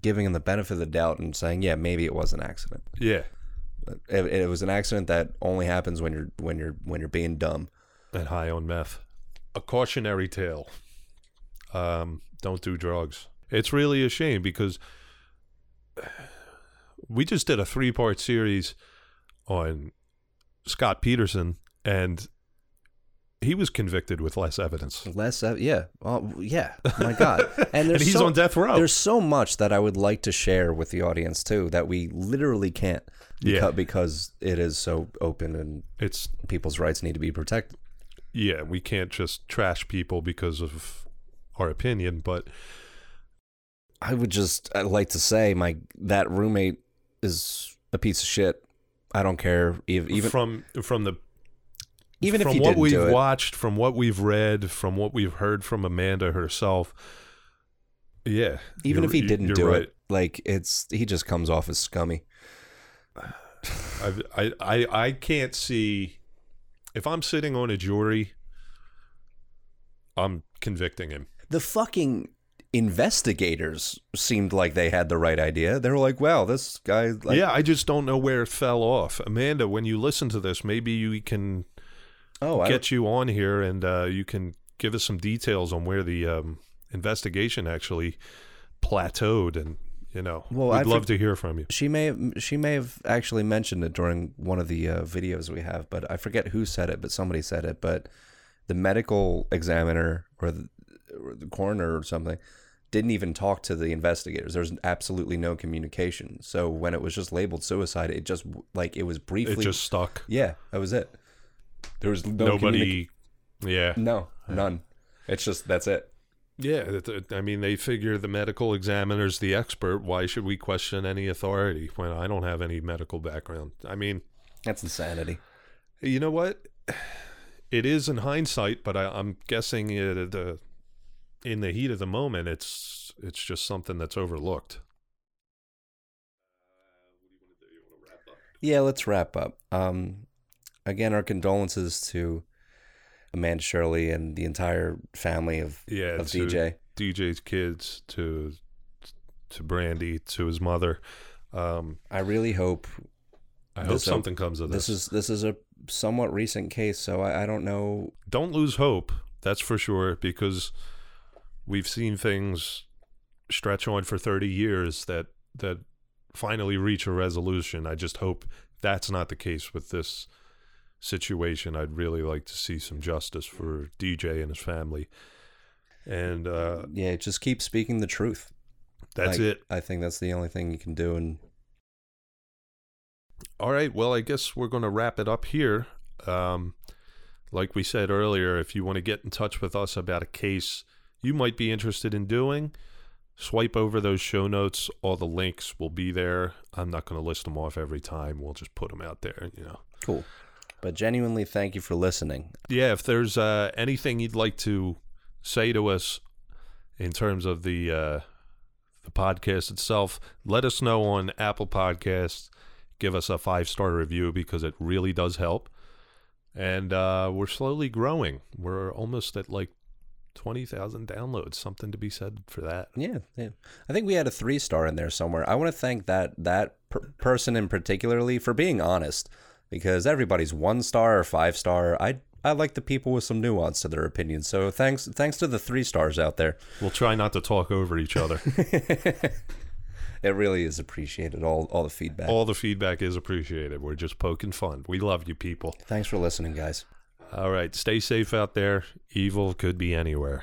Giving him the benefit of the doubt and saying, yeah, maybe it was an accident. Yeah. It, it was an accident that only happens when you're when you're, when you're being dumb. And high on meth. A cautionary tale. Um, don't do drugs. It's really a shame, because we just did a three-part series on Scott Peterson, and he was convicted with less evidence. Less, ev- yeah, well, yeah. My God, and, there's and he's so, on death row. There's so much that I would like to share with the audience too that we literally can't, yeah, beca- because it is so open and it's people's rights need to be protected. Yeah, we can't just trash people because of our opinion. But I would just I'd like to say my that roommate is a piece of shit. I don't care. Even from from the. Even from if what we've watched, from what we've read, from what we've heard from Amanda herself, yeah. Even if he didn't do right. it, like it's he just comes off as scummy. I've, I I I can't see if I'm sitting on a jury, I'm convicting him. The fucking investigators seemed like they had the right idea. They were like, wow, this guy. Like, yeah, I just don't know where it fell off, Amanda. When you listen to this, maybe you can. Oh, get I... you on here, and uh, you can give us some details on where the um, investigation actually plateaued, and you know, well, we'd I'd love for... to hear from you. She may have, she may have actually mentioned it during one of the uh, videos we have, but I forget who said it, but somebody said it. But the medical examiner or the, or the coroner or something didn't even talk to the investigators. There's absolutely no communication. So when it was just labeled suicide, it just like it was briefly. It just stuck. Yeah, that was it. There was no nobody, communi- yeah, no, none. It's just that's it. Yeah, I mean, they figure the medical examiner's the expert. Why should we question any authority when I don't have any medical background? I mean, that's insanity. You know what? It is in hindsight, but I, I'm guessing it, uh, in the heat of the moment, it's it's just something that's overlooked. Yeah, let's wrap up. Um. Again, our condolences to Amanda Shirley and the entire family of, yeah, of D J. D J's kids, to to Brandy, to his mother. Um, I really hope. I hope something op- comes of this. This is this is a somewhat recent case, so I, I don't know. Don't lose hope, that's for sure, because we've seen things stretch on for thirty years that that finally reach a resolution. I just hope that's not the case with this situation. I'd really like to see some justice for D J and his family, and uh yeah just keep speaking the truth. That's like, it I think that's the only thing you can do. And all right, well, I guess we're going to wrap it up here. Um like we said earlier, if you want to get in touch with us about a case you might be interested in doing, swipe over those show notes. All the links will be there. I'm not going to list them off every time. We'll just put them out there, you know. Cool. But genuinely, thank you for listening. Yeah, if there's uh, anything you'd like to say to us in terms of the uh, the podcast itself, let us know on Apple Podcasts. Give us a five-star review because it really does help. And uh, we're slowly growing. We're almost at like twenty thousand downloads. Something to be said for that. Yeah, yeah. I think we had a three-star in there somewhere. I want to thank that, that per- person in particularly for being honest. Because everybody's one star or five star. I I like the people with some nuance to their opinions. So thanks thanks to the three stars out there. We'll try not to talk over each other. It really is appreciated, all all the feedback. All the feedback is appreciated. We're just poking fun. We love you people. Thanks for listening, guys. All right. Stay safe out there. Evil could be anywhere.